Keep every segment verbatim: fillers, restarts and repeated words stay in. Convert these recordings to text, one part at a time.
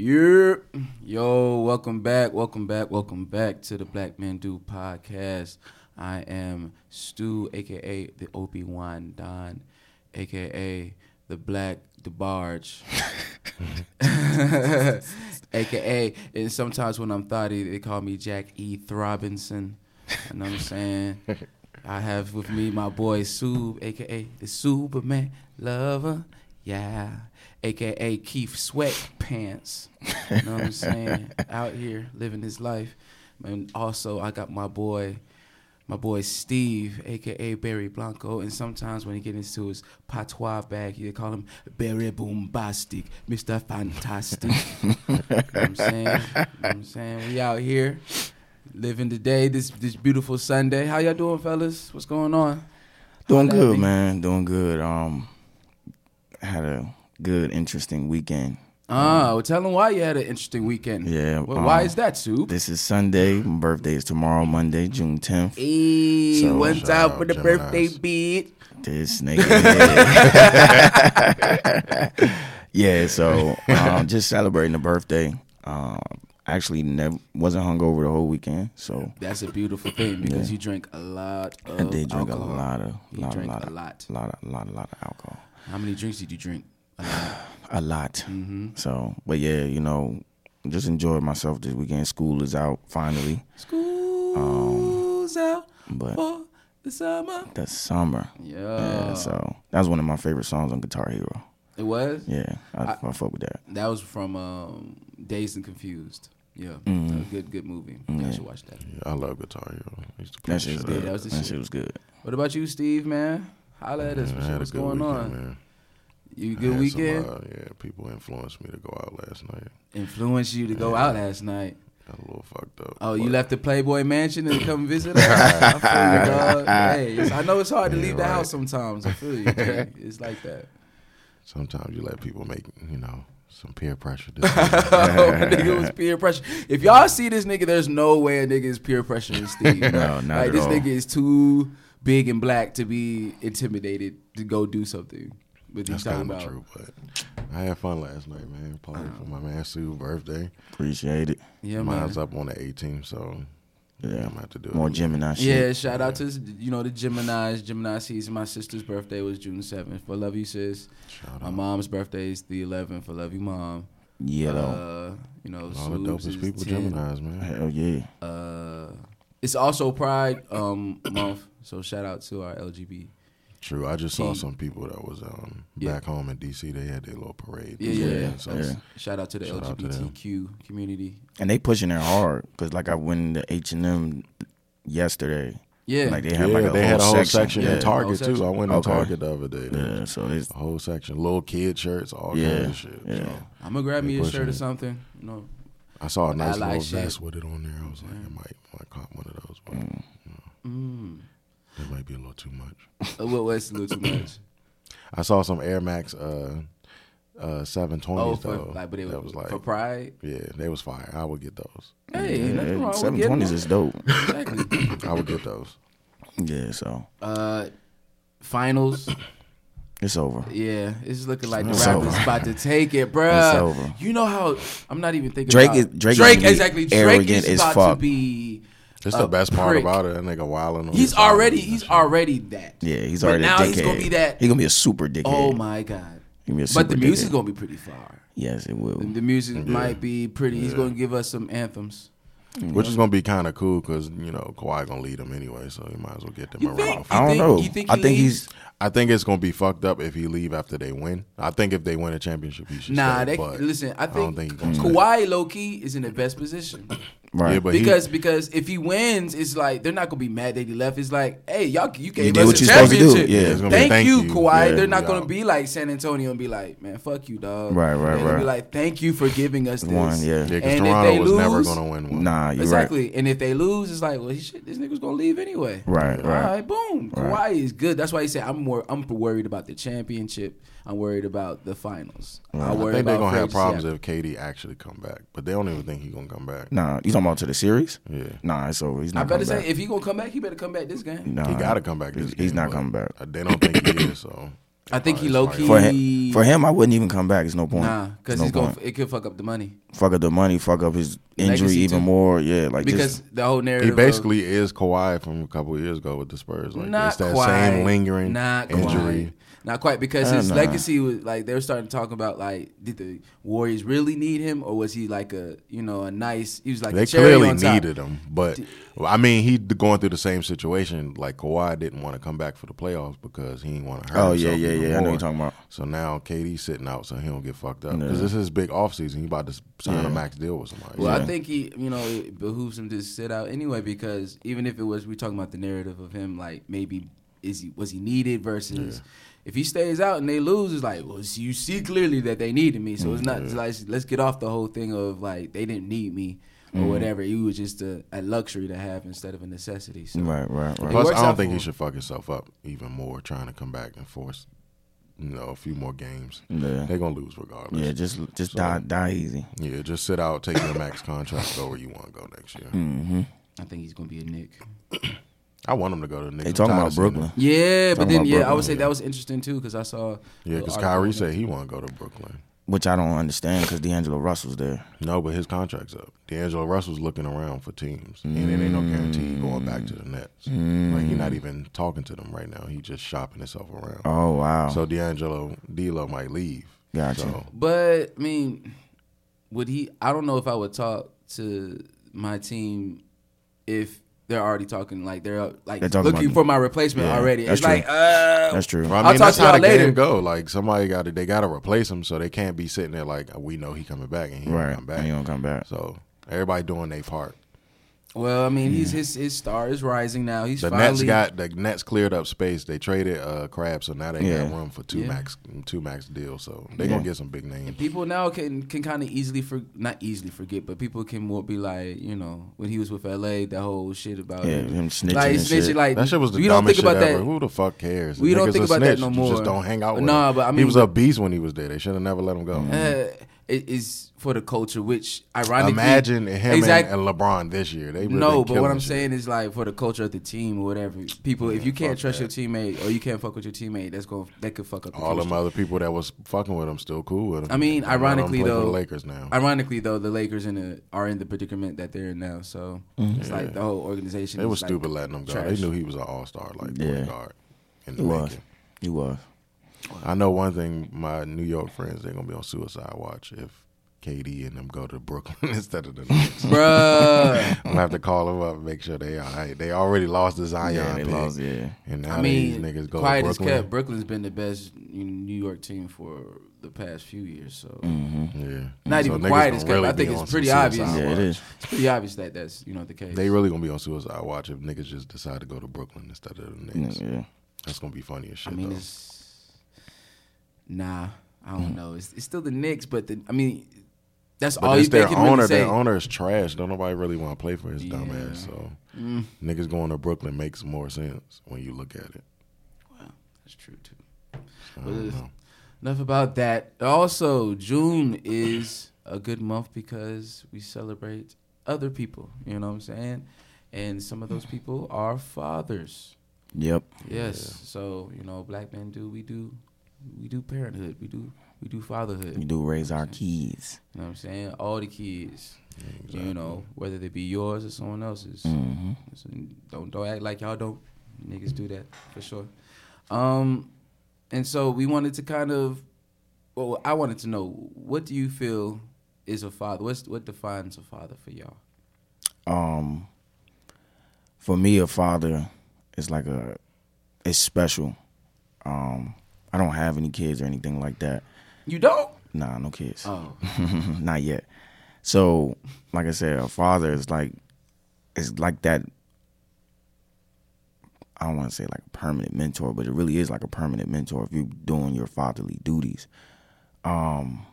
Yep. Yo, welcome back, welcome back, welcome back to the Black Men Do Podcast. I am Stu, a k a the Obi-Wan Don, a k a the Black DeBarge, a k a and sometimes when I'm thotty, they call me Jack E. Throbinson. You know what I'm saying? I have with me my boy Sub, a k a the Superman Lover. Yeah, a k a. Keith Sweatpants, you know what I'm saying, out here living his life. And also I got my boy, my boy Steve, a k a. Barry Blanco, and sometimes when he gets into his patois bag, you call him Barry Boombastic, Mister Fantastic, you know what I'm saying, you know what I'm saying, we out here living today, this this beautiful Sunday. How y'all doing, fellas? What's going on? Doing good, be? man, doing good, um. Had a good, interesting weekend. Ah, um, well, tell them why you had an interesting weekend. Yeah. Well, um, why is that, Soup? This is Sunday. My birthday is tomorrow, Monday, June tenth. Hey, so, what's up with the Gemini's birthday beat? This nigga. Yeah, so um, just celebrating the birthday. Um, actually never wasn't hungover the whole weekend. So that's a beautiful thing because yeah. you drink a lot of alcohol. I did drink alcohol. a lot of you lot, drank lot, a lot. A lot, a lot, a lot of alcohol. How many drinks did you drink? A lot. A lot. Mm-hmm. So, but yeah, you know, just enjoyed myself this weekend. School is out finally. School's um, out but for the summer. The summer. Yeah. yeah. So that was one of my favorite songs on Guitar Hero. It was? Yeah. I, I, I fuck with that. That was from um, Dazed and Confused. Yeah. Mm-hmm. That was a good, good movie. Mm-hmm. You should watch that. Yeah, I love Guitar Hero. I used to play that shit was good. That, was that shit. shit was good. What about you, Steve, man? Holla at us. Yeah, what's going weekend, on? Man. You good had weekend? Some, uh, yeah, people influenced me to go out last night. Influenced you to yeah. go out last night? Got a little fucked up. Oh, you left the Playboy Mansion and come visit us? I feel you, dog. Hey, it's, I know it's hard to yeah, leave the right. house sometimes. I feel you. Man. It's like that. Sometimes you let people make, you know, some peer pressure. This nigga was peer pressure. If y'all see this nigga, there's no way a nigga is peer pressuring Steve. No, not like, at this all. Nigga is too big and black to be intimidated to go do something. But that's kind of true, but I had fun last night, man. Party for my man Sue's birthday. Appreciate it. Yeah, mine's man. up on the eighteenth, so yeah, I'm gonna have to do more it. Gemini shit. Yeah, shout yeah. out to you know the Geminis. Gemini season. My sister's birthday was June seventh. For love you, sis. Shout my out. mom's birthday is the eleventh. For love you, mom. Yeah, uh, you know all the dopest people, ten. Geminis, man. Hell yeah. Uh, it's also Pride um, month. So shout out to our L G B T. True. I just saw some people that was um, yeah. back home in D C. They had their little parade. Yeah, yeah, yeah. So yeah. Shout out to the L G B T Q community. And they pushing it hard because like I went into H and M yesterday. Yeah. Like they had yeah, like a, they whole had a whole section, section yeah. in Target section. too. I went to okay. Target the other day. Yeah, so it's a whole section. Little kid shirts, all yeah, kinds of shit. Yeah. So I'm gonna grab me a shirt it. or something. You know, I saw a nice I like little shit. vest with it on there. I was like, yeah. I might, might cop one of those. But, mm. You know. mm. That might be a little too much. What well, was a little too much? I saw some Air Max uh, uh, seven twenties oh, for, though. Like, but it that was like for Pride. Yeah, they was fire. I would get those. Hey, yeah, nothing wrong with getting them. seven twenties is dope. Exactly. I would get those. Yeah. So uh, finals. It's over. Yeah, it's looking like it's the rapper's over. about to take it, bruh. It's over. You know how I'm not even thinking Drake about is, Drake. Drake exactly. Drake is about fuck. to be. It's the best prick. part about it, that nigga wilding. He's already, he's shit. already that. Yeah, he's but already. Now a dickhead. he's gonna be that. He's gonna be a super dickhead. Oh my god! Be a super but the dickhead. music's gonna be pretty fire. Yes, it will. The, the music yeah. might be pretty. Yeah. He's gonna give us some anthems, mm-hmm. which is gonna be kind of cool because you know Kawhi gonna lead him anyway, so he might as well get them you around. Think, I don't think, know. You think I think leaves? he's. I think it's gonna be fucked up if he leave after they win. I think if they win a championship, he should. Nah, stay, they, listen. I think, I think Kawhi low key is in the best position. Right. Yeah, but because he, because if he wins, it's like they're not gonna be mad that he left. It's like, hey, y'all, you gave you us a championship. Yeah, it's gonna thank, be, thank you, Kawhi. Yeah, they're not gonna be like San Antonio and be like, man, fuck you, dog. Right, right, they're right. Be like, thank you for giving us this. One, yeah, because yeah, Toronto lose, was never gonna win one. Nah, you're exactly. Right. And if they lose, it's like, well, shit, this nigga's gonna leave anyway. Right, right. All right, boom. Right. Kawhi is good. That's why he said, I'm more, I'm worried about the championship. I'm worried about the finals. Right. I, I think they're gonna have problems if K D actually come back, but they don't even think he's gonna come back. Nah, you talking about to the series? Yeah. Nah, it's over. He's not. I better say back. if he gonna come back, he better come back this game. Nah, he gotta come back. This he's, game, he's not coming back. They don't think he is. So I think oh, he low key for him, for him. I wouldn't even come back. It's no point. Nah, because no he's going. It could fuck up the money. Fuck up the money. Fuck up his injury legacy even too. More. Yeah, like because just, the whole narrative. He basically of, is Kawhi from a couple of years ago with the Spurs. Like not it's that quite, same lingering not injury. Quite. Not quite because his know. legacy was like they were starting to talk about like did the Warriors really need him or was he like a you know a nice he was like they a cherry clearly on top. Needed him but I mean he going through the same situation like Kawhi didn't want to come back for the playoffs because he didn't want to hurt oh himself yeah yeah yeah more. I know you're talking about so now K D's sitting out so he don't get fucked up because yeah. this is his big offseason he about to sign yeah. a max deal with somebody well yeah. I think he you know it behooves him to sit out anyway because even if it was we're talking about the narrative of him like maybe is he was he needed versus. Yeah. If he stays out and they lose, it's like, well, you see clearly that they needed me. So it's not it's like, let's get off the whole thing of, like, they didn't need me or mm. whatever. It was just a, a luxury to have instead of a necessity. So right, right, right. Plus, I don't think he should fuck himself up even more trying to come back and force, you know, a few more games. Yeah. They're going to lose regardless. Yeah, just just so, die, die easy. Yeah, just sit out, take your max contract, go where you want to go next year. Mm-hmm. I think he's going to be a Knick. I want him to go to the Knicks. They talking about Brooklyn. Yeah, but then, yeah, Brooklyn, I would say yeah. that was interesting, too, because I saw... Yeah, because Kyrie said he want to go to Brooklyn. Which I don't understand, because D'Angelo Russell's there. No, but his contract's up. D'Angelo Russell's looking around for teams, mm. and it ain't no guarantee going back to the Nets. Mm. Like, he's not even talking to them right now. He just shopping himself around. Oh, wow. So D'Angelo, D-Lo might leave. Gotcha. So. But, I mean, would he... I don't know if I would talk to my team if... They're already talking like they're like they're looking about, for my replacement yeah, already. It's true. like uh That's true. Well, I mean, I'll talk that's to how the later. Game go. Like somebody got to, they got to replace him, so they can't be sitting there like we know he coming back and he right. don't come back. And he don't come back. So everybody doing their part. Well, I mean, yeah. he's his his star is rising now. He's the finally, Nets got the Nets cleared up space. They traded uh Crab, so now they yeah. got room for two yeah. max two max deals. So they yeah. gonna get some big names. And people now can can kind of easily for not easily forget, but people can more be like, you know, when he was with L A, that whole shit about yeah, him snitching, like, and snitching shit. Like that shit was the dumbest shit ever. That. Who the fuck cares? We Niggas don't think about snitch. that no more. You just don't hang out with nah, him. But I mean, he was a beast when he was there. They should have never let him go. Uh, it is for the culture, which ironically, imagine him exactly, and, and LeBron this year. They really no, but what I'm shit. saying is like for the culture of the team or whatever. People, yeah, if you can't trust that. your teammate or you can't fuck with your teammate, that's going that could fuck up the all culture. Them other people that was fucking with him still cool with him. I mean, they ironically though, the Lakers now. Ironically though, the Lakers in the are in the predicament that they're in now. So mm-hmm. it's yeah. like the whole organization. It was like stupid letting him go. Trash. They knew he was an all star, like yeah. point guard. In the he was. He was. I know one thing, my New York friends, they're going to be on suicide watch if K D and them go to Brooklyn instead of the Knicks. Bruh. I'm going to have to call them up and make sure they all right. They already lost the Zion yeah, they pick, lost, yeah. And now I mean, these niggas go quiet to Brooklyn. As kept, Brooklyn's been the best New York team for the past few years. So mm-hmm. yeah. Not so even quiet as kept. Really I think it's pretty obvious. Yeah, it is. It's pretty obvious that that's you know the case. They really going to be on suicide watch if niggas just decide to go to Brooklyn instead of the Knicks. Yeah, yeah. That's going to be funny as shit, I mean, though. It's, Nah, I don't mm. know. It's, it's still the Knicks, but the, I mean, that's but all you think. Their owner, really their owner is trash. Don't nobody really want to play for his yeah. dumb ass. So mm. niggas going to Brooklyn makes more sense when you look at it. Well, that's true too. Well, enough about that. Also, June is a good month because we celebrate other people. You know what I'm saying? And some of those people are fathers. Yep. Yes. Yeah. So you know, black men do we do. We do parenthood. We do we do fatherhood. We do raise our kids. You know what I'm saying? All the kids. Exactly. You know, whether they be yours or someone else's. Mm-hmm. So don't don't act like y'all don't. Niggas do that for sure. Um, and so we wanted to kind of. Well, I wanted to know what do you feel is a father? What's what defines a father for y'all? Um, for me, a father is like a. It's special. Um. I don't have any kids or anything like that. You don't? Nah, no kids. Oh. Not yet. So, like I said, a father is like, it's like that, I don't want to say like a permanent mentor, but it really is like a permanent mentor if you're doing your fatherly duties. Um,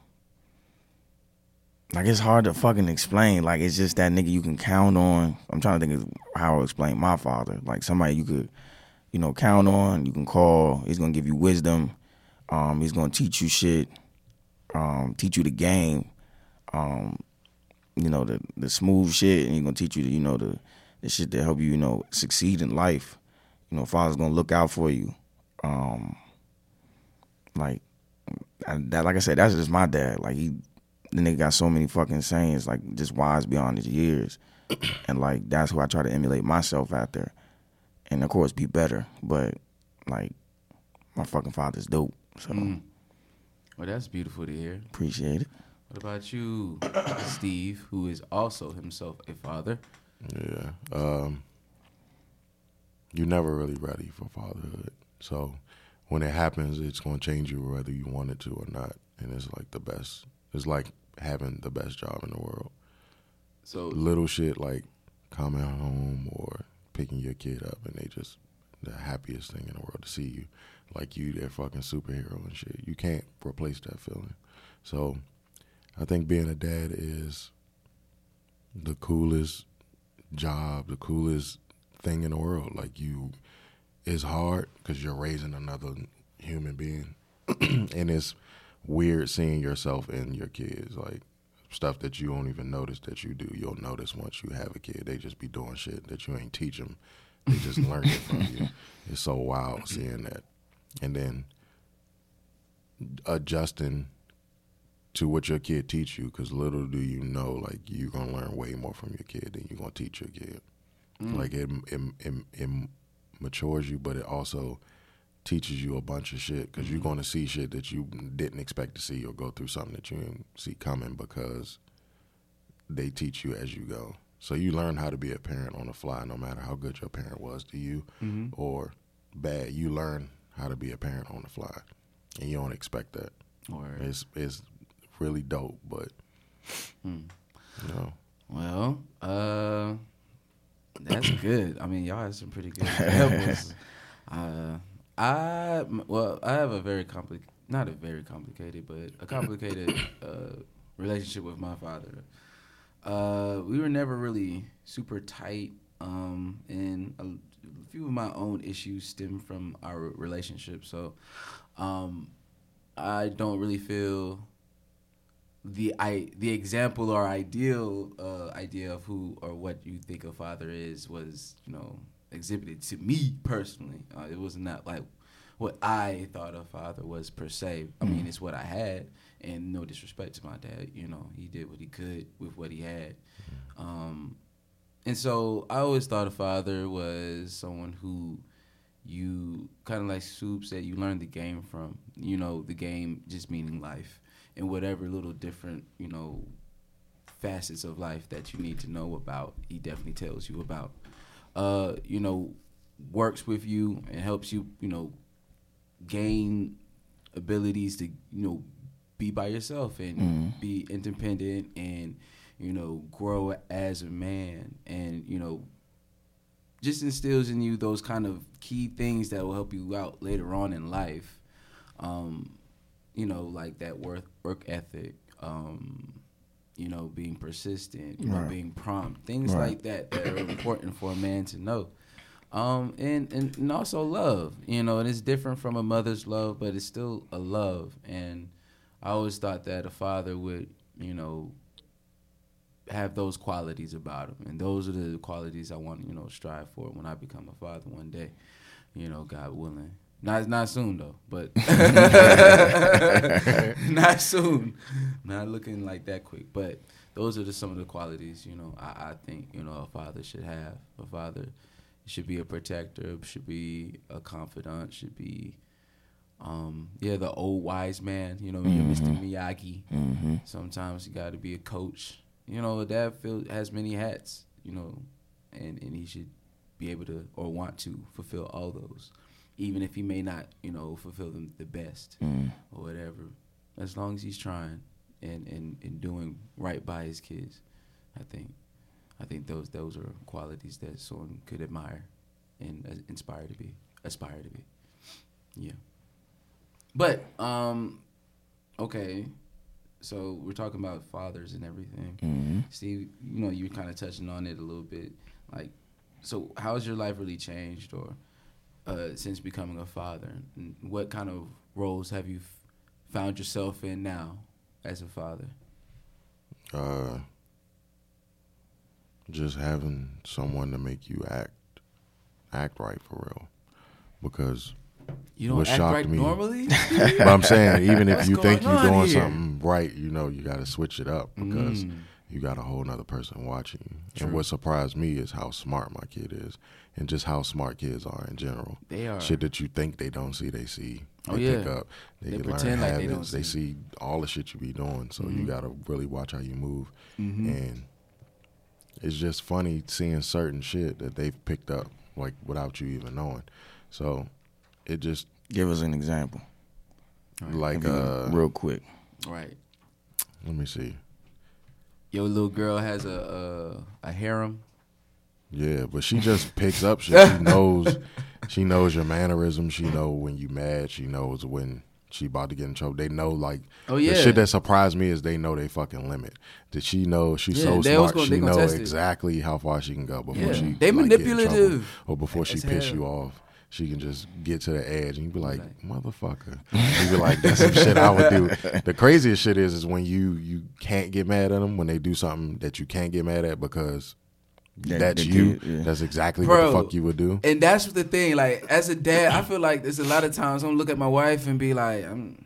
like, it's hard to fucking explain. Like, it's just that nigga you can count on. I'm trying to think of how I explain my father. Like, somebody you could... You know, count on. You can call. He's gonna give you wisdom. Um, he's gonna teach you shit. Um, teach you the game. Um, you know, the the smooth shit, and he's gonna teach you, the, you know, the the shit that help you, you know, succeed in life. You know, father's gonna look out for you. Um, Like, I, that, like I said, that's just my dad. Like, he, the nigga got so many fucking sayings, like, just wise beyond his years. And, like, that's who I try to emulate myself after. And, of course, be better. But, like, my fucking father's dope. So, mm. Well, that's beautiful to hear. Appreciate it. What about you, Steve, who is also himself a father? Yeah. Um, you're never really ready for fatherhood. So when it happens, it's going to change you whether you want it to or not. And it's like the best. It's like having the best job in the world. So little shit like coming home or picking your kid up, and they just the happiest thing in the world to see you. Like you, their fucking superhero and shit. You can't replace that feeling. So I think being a dad is the coolest job, the coolest thing in the world. Like you, it's hard because you're raising another human being. And it's weird seeing yourself in your kids. Like stuff that you don't even notice that you do. You'll notice once you have a kid. They just be doing shit that you ain't teach them. They just learn it from you. It's so wild seeing that. And then adjusting to what your kid teach you, because little do you know, like, you're going to learn way more from your kid than you're going to teach your kid. Mm. Like, it, it, it, it matures you, but it also teaches you a bunch of shit, because you're going to see shit that you didn't expect to see or go through something that you didn't see coming because they teach you as you go. So you learn how to be a parent on the fly, no matter how good your parent was to you mm-hmm. or bad. You learn how to be a parent on the fly, and you don't expect that. Word. It's it's really dope, but mm. you know. Well, uh, that's good. I mean, y'all have some pretty good examples. uh, I well, I have a very compli not a very complicated, but a complicated uh, relationship with my father. Uh, we were never really super tight, um, and. A, A few of my own issues stem from our relationship, so um, I don't really feel the I the example or ideal uh, idea of who or what you think a father is was, you know, exhibited to me personally. Uh, it was not like what I thought a father was per se. I mean, it's what I had, and no disrespect to my dad. You know, he did what he could with what he had. Um, And so I always thought a father was someone who you, kind of like Soup said, you learn the game from. You know, the game just meaning life and whatever little different, you know, facets of life that you need to know about, he definitely tells you about. Uh, you know, works with you and helps you, you know, gain abilities to, you know, be by yourself and mm-hmm. be independent and, you know, grow as a man, and, you know, just instills in you those kind of key things that will help you out later on in life. Um, you know, like that worth, work ethic, um, you know, being persistent, you right. know, being prompt, things right. like that that are important for a man to know. Um, and, and, and also love, you know, and it's different from a mother's love, but it's still a love. And I always thought that a father would, you know, have those qualities about him, and those are the qualities I want, you know, strive for when I become a father one day, you know, God willing. Not not soon though, but not soon. Not looking like that quick, but those are just some of the qualities, you know, I, I think, you know, a father should have. A father should be a protector, should be a confidant, should be Um, yeah, the old wise man, you know, mm-hmm. Mister Miyagi. Mm-hmm. Sometimes you got to be a coach. You know, a dad feels, has many hats, you know, and, and he should be able to or want to fulfill all those, even if he may not, you know, fulfill them the best mm. or whatever, as long as he's trying and, and, and doing right by his kids. I think I think those those are qualities that someone could admire and uh, inspire to be, aspire to be. Yeah. But, um, okay. So we're talking about fathers and everything. Mm-hmm. Steve, you know, you were kind of touching on it a little bit. Like, so how has your life really changed or uh, since becoming a father? And what kind of roles have you f- found yourself in now as a father? Uh, just having someone to make you act, act right for real. Because You don't act right me. normally? But I'm saying, even if you think you're doing here? something right, you know, you got to switch it up because mm. you got a whole other person watching you. True. And what surprised me is how smart my kid is and just how smart kids are in general. They are. Shit that you think they don't see, they see. They oh, yeah. pick up. They, they can learn habits. Like they, don't see. they see all the shit you be doing. So mm-hmm. you got to really watch how you move. Mm-hmm. And it's just funny seeing certain shit that they've picked up, like, without you even knowing. So... It just give us an example, right. like uh, real quick. Right. Let me see. Your little girl has a a, a harem. Yeah, but she just picks up shit. She knows. She knows your mannerisms. She know when you mad. She knows when she about to get in trouble. They know like oh, yeah. the shit that surprised me is they know they fucking limit. That she know she's yeah, so smart. Gonna, she know exactly it. how far she can go before yeah. she they like, manipulative get in trouble, or before she piss hell. you off. She can just get to the edge, and you be like, motherfucker. You be like, that's some shit I would do. The craziest shit is is when you you can't get mad at them when they do something that you can't get mad at because that, that's you. Did, yeah. That's exactly Bro, what the fuck you would do. And that's the thing. Like, as a dad, I feel like there's a lot of times I'm look at my wife and be like, I'm,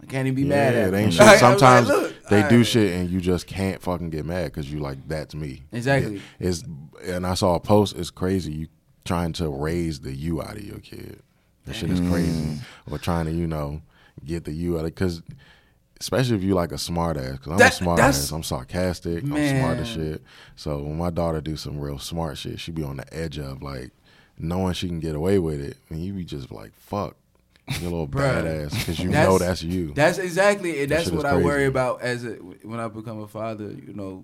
I can't even be yeah, mad at it. Ain't shit. Like, sometimes like, look, they do right. shit and you just can't fucking get mad because you like, that's me. Exactly. It, it's and I saw a post. It's crazy. You. Trying to raise the you out of your kid. That shit is crazy. Or trying to, you know, get the you out of it. Because, especially if you like a smart ass. Because I'm that, a smart ass. I'm sarcastic. Man. I'm smart as shit. So when my daughter do some real smart shit, she be on the edge of, like, knowing she can get away with it. And you be just like, fuck. You're a little badass. Because you know that's you. That's exactly it. That that's what I worry about as a, when I become a father. You know,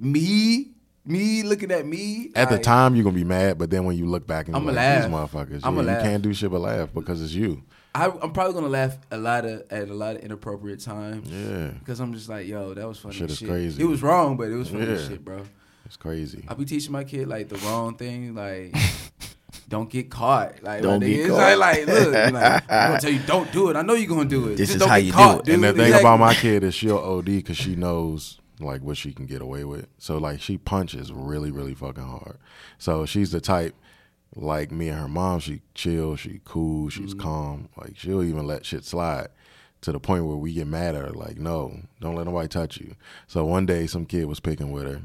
me... Me looking at me at the I, time you're gonna be mad, but then when you look back and I'm like, laugh. These motherfuckers, I'm yeah, laugh. You can't do shit but laugh because it's you. I, I'm probably gonna laugh a lot of, at a lot of inappropriate times. Yeah, because I'm just like, yo, that was funny. Shit is shit. crazy. It was wrong, but it was funny yeah. shit, bro. It's crazy. I be teaching my kid like the wrong thing, like don't get caught. Like don't get is, caught. Like, like look, like, I'm gonna tell you don't do it. I know you're gonna do it. This just is don't how get you caught, do it. Dude. And the thing exactly. about my kid is she'll O D because she knows. Like what she can get away with. So like she punches really, really fucking hard. So she's the type like me and her mom, she chill, she cool, she's mm-hmm. calm. Like she'll even let shit slide to the point where we get mad at her. Like, no, don't let nobody touch you. So one day some kid was picking with her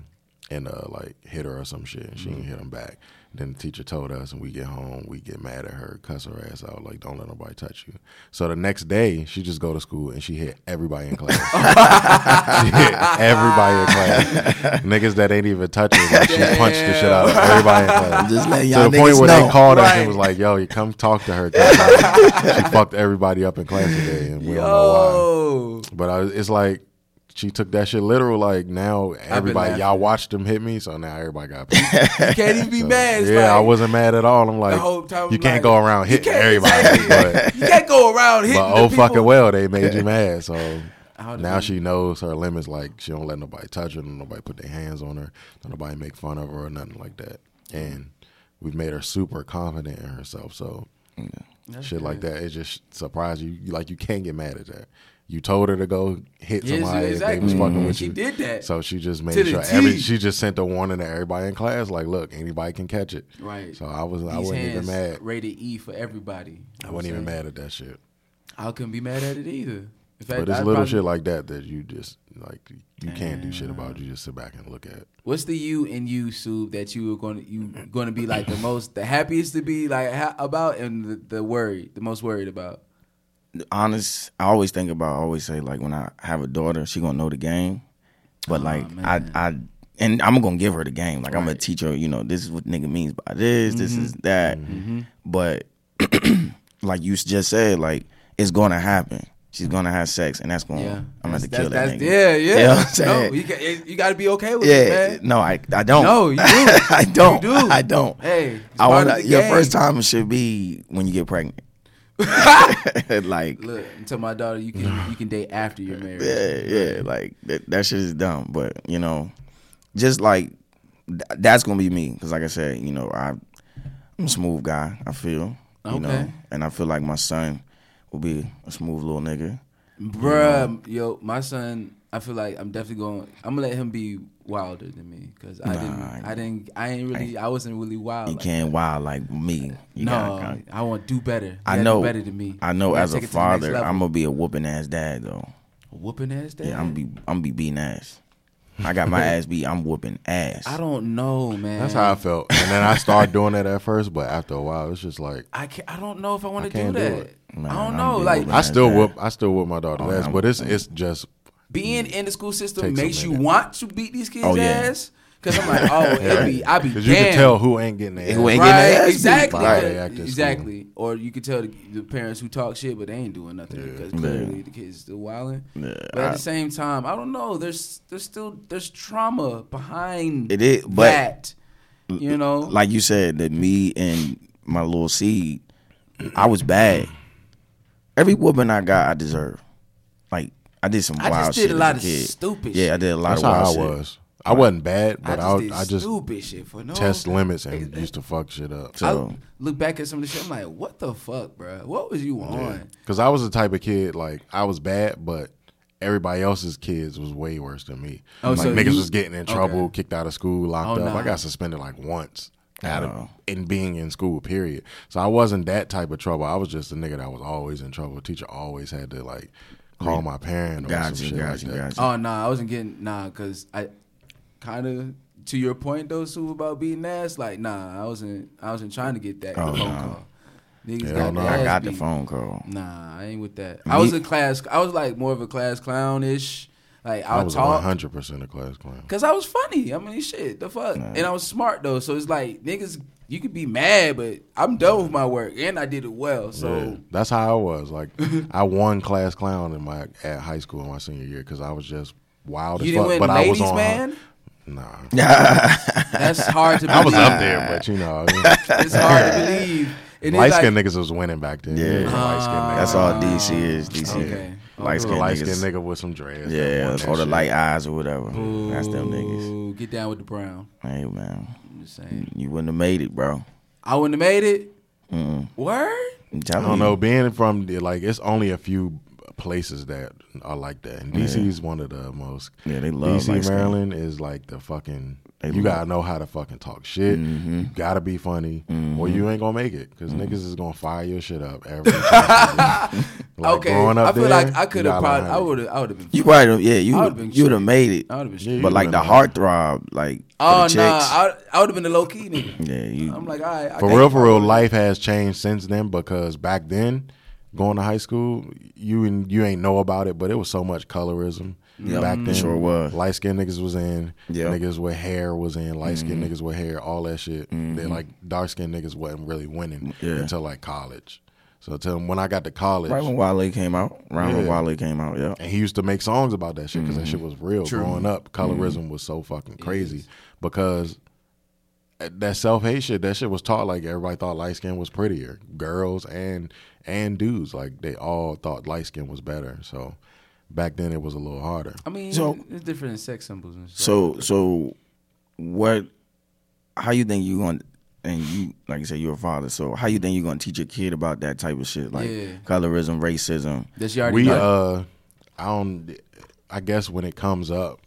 and uh, like hit her or some shit and she mm-hmm. didn't hit him back. Then the teacher told us and we get home, we get mad at her, cuss her ass out, like, don't let nobody touch you. So the next day, she just go to school and she hit everybody in class. She hit everybody in class. Niggas that ain't even touch her, like, she Damn. punched the shit out of everybody in class. Just let y'all to the point where know. they called right. us and was like, yo, come talk to her. She fucked everybody up in class today and we yo. don't know why. But I, it's like, she took that shit literal. Like now, everybody y'all watched them hit me, so now everybody got paid. You can't even be so, mad. It's yeah, like, I wasn't mad at all. I'm like, the whole time you I'm can't like, go around hitting you everybody. But, you can't go around hitting. But oh people. fucking well, they made you mad. So now she knows her limits. Like she don't let nobody touch her, don't nobody put their hands on her, don't nobody make fun of her or nothing like that. And we've made her super confident in herself. So yeah. That's shit good. Like that, it just surprised you. Like you can't get mad at that. You told her to go hit somebody. Yes, exactly. They was fucking mm-hmm. with you. She did that. So she just made sure. Every, she just sent a warning to everybody in class. Like, look, anybody can catch it. Right. So I was. These I wasn't hands even mad. Rated E for everybody. I wasn't even mad at that shit. I couldn't be mad at it either. In fact, but it's I'd little probably, shit like that that you just like you damn. can't do shit about. You just sit back and look at. What's the you and you, Sue, that you were going you going to be like the most, the happiest to be like ha- about, and the, the worried, the most worried about. Honest, I always think about, I always say, like, when I have a daughter, she going to know the game. But, oh, like, man. I, I, and I'm going to give her the game. Like, right. I'm going to teach her, you know, this is what nigga means by this, mm-hmm. this is that. Mm-hmm. But, like you just said, like, it's going to happen. She's going to have sex, and that's going to, yeah. I'm going to kill that nigga. Yeah, yeah. You know what I'm saying? No, you, can, you got to be okay with yeah. it, man. No, I, I don't. No, you do. I don't. You do. I don't. Hey, I wanna, your game. First time should be when you get pregnant. Like, look, until my daughter, you can you can date after you're married. Yeah, yeah. Like that, that shit is dumb, but you know, just like th- that's gonna be me. Because like I said, you know, I, I'm a smooth guy. I feel, you okay. know, and I feel like my son will be a smooth little nigga. Bruh, you know? Yo, my son, I feel like I'm definitely going. I'm gonna let him be wilder than me because I nah, didn't. I didn't. I ain't really. I, I wasn't really wild. You like can't that. wild like me. You no, gotta, gotta, I want to do better. I know do better than me. I know. As a father, I'm gonna be a whooping ass dad though. A whooping ass dad. Yeah, I'm be. I'm be beating ass. I got my ass beat. I'm whooping ass. I don't know, man. That's how I felt, and then I started doing it at first, but after a while, it's just like I can't, I don't know if I want to do that. Do man, I don't know. Like I still whoop. I still whoop my daughter's oh, ass, but it's it's just being in the school system makes you want to beat these kids' oh, yeah. ass. Because I'm like, oh, yeah, it be I be because you can tell who ain't getting their ass. Who ain't right? getting their ass exactly, right. exactly. Or you can tell the, the parents who talk shit, but they ain't doing nothing because yeah. clearly yeah. the kids still wilding. Yeah. But at I, the same time, I don't know. There's there's still there's trauma behind it is, but that. You know, like you said, that me and my little seed, I was bad. Every woman I got, I deserve. Like I did some I wild shit. I just did shit a lot as a of kid. stupid. Yeah, I did a lot That's of wild how I shit. Was. I right. wasn't bad, but I just, I, I just stupid shit for no test time. limits and exactly. used to fuck shit up. So I look back at some of the shit, I'm like, what the fuck, bro? What was you on? Yeah. Because I was the type of kid, like, I was bad, but everybody else's kids was way worse than me. Oh, like, so niggas you, was getting in trouble, okay. kicked out of school, locked oh, up. Nah. I got suspended, like, once out of in being in school, period. So I wasn't that type of trouble. I was just a nigga that was always in trouble. A teacher always had to, like, call my parent or gotcha, some shit gotcha, like gotcha. that. Oh, nah, I wasn't getting, nah, because I... Kind of to your point though, Sue, about beating ass. Like, nah, I wasn't. I wasn't trying to get that oh, the phone nah. call. Niggas yeah, got no, I got beat. the phone call. Nah, I ain't with that. Me? I was a class. I was like more of a class clown ish. Like I, I was one hundred percent a class clown. Cause I was funny. I mean, shit, the fuck, nah. and I was smart though. So it's like niggas, you could be mad, but I'm done with my work, and I did it well. So yeah, that's how I was. Like I won class clown in my at high school in my senior year because I was just wild you as fuck. Win but ladies, I was on. Man? Nah, that's hard to believe. I was up there, but you know, I mean, it's hard to believe. Light skinned like, niggas was winning back then. Yeah, uh, that's all D C is. D C, okay. light skinned nigga with some dreads. Yeah, or the light eyes or whatever. Ooh, that's them niggas. Get down with the brown. Hey man, I'm just saying, you wouldn't have made it, bro. I wouldn't have made it. Mm-mm. Word. I don't you. know. Being from like, it's only a few places that are like that, and D C yeah. is one of the most. Yeah, they love D C. Like Maryland is like the fucking. They you gotta know how to fucking talk shit. Mm-hmm. You gotta be funny, mm-hmm. or you ain't gonna make it because mm-hmm. niggas is gonna fire your shit up every time. Like okay, growing up I feel there, like I could have probably. I would have. I would have been. You probably yeah. You you would have made it. I would have been. Yeah, but like the heartthrob, like oh no, nah, I, I would have been the low key nigga. Yeah, you, I'm like all right. For real, for real, life has changed since then because back then. Going to high school, you and you ain't know about it, but it was so much colorism yep. back then. Sure was. Light skinned niggas was in, yep. niggas with hair was in, light skinned mm-hmm. niggas with hair, all that shit. Mm-hmm. Then like dark skinned niggas wasn't really winning yeah. until like college. So until when I got to college, right when Wiley came out, right yeah. when Wiley came out, yeah. And he used to make songs about that shit because mm-hmm. that shit was real. True. Growing up, colorism mm-hmm. was so fucking crazy because. That self-hate shit, that shit was taught like everybody thought light skin was prettier. Girls and and dudes, like they all thought light skin was better. So back then it was a little harder. I mean, so, it's different in sex symbols and stuff. So, so what, how you think you going to, and you, like you said, you're a father, so how you think you're going to teach your kid about that type of shit? Like yeah. colorism, racism. Does she already we, uh, I don't, I guess when it comes up,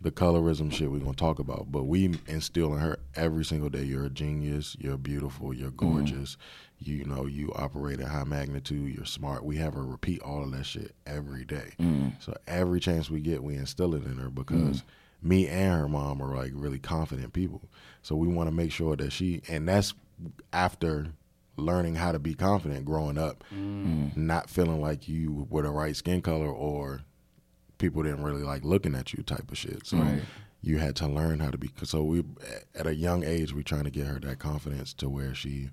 the colorism shit we're going to talk about. But we instill in her every single day, you're a genius, you're beautiful, you're gorgeous, mm-hmm. you know, you operate at high magnitude, you're smart. We have her repeat all of that shit every day. Mm-hmm. So every chance we get, we instill it in her because mm-hmm. me and her mom are, like, really confident people. So we want to make sure that she – and that's after – learning how to be confident growing up, mm-hmm. not feeling like you were the right skin color or – people didn't really like looking at you type of shit. So right. you had to learn how to be. So we, at a young age, we trying to get her that confidence to where she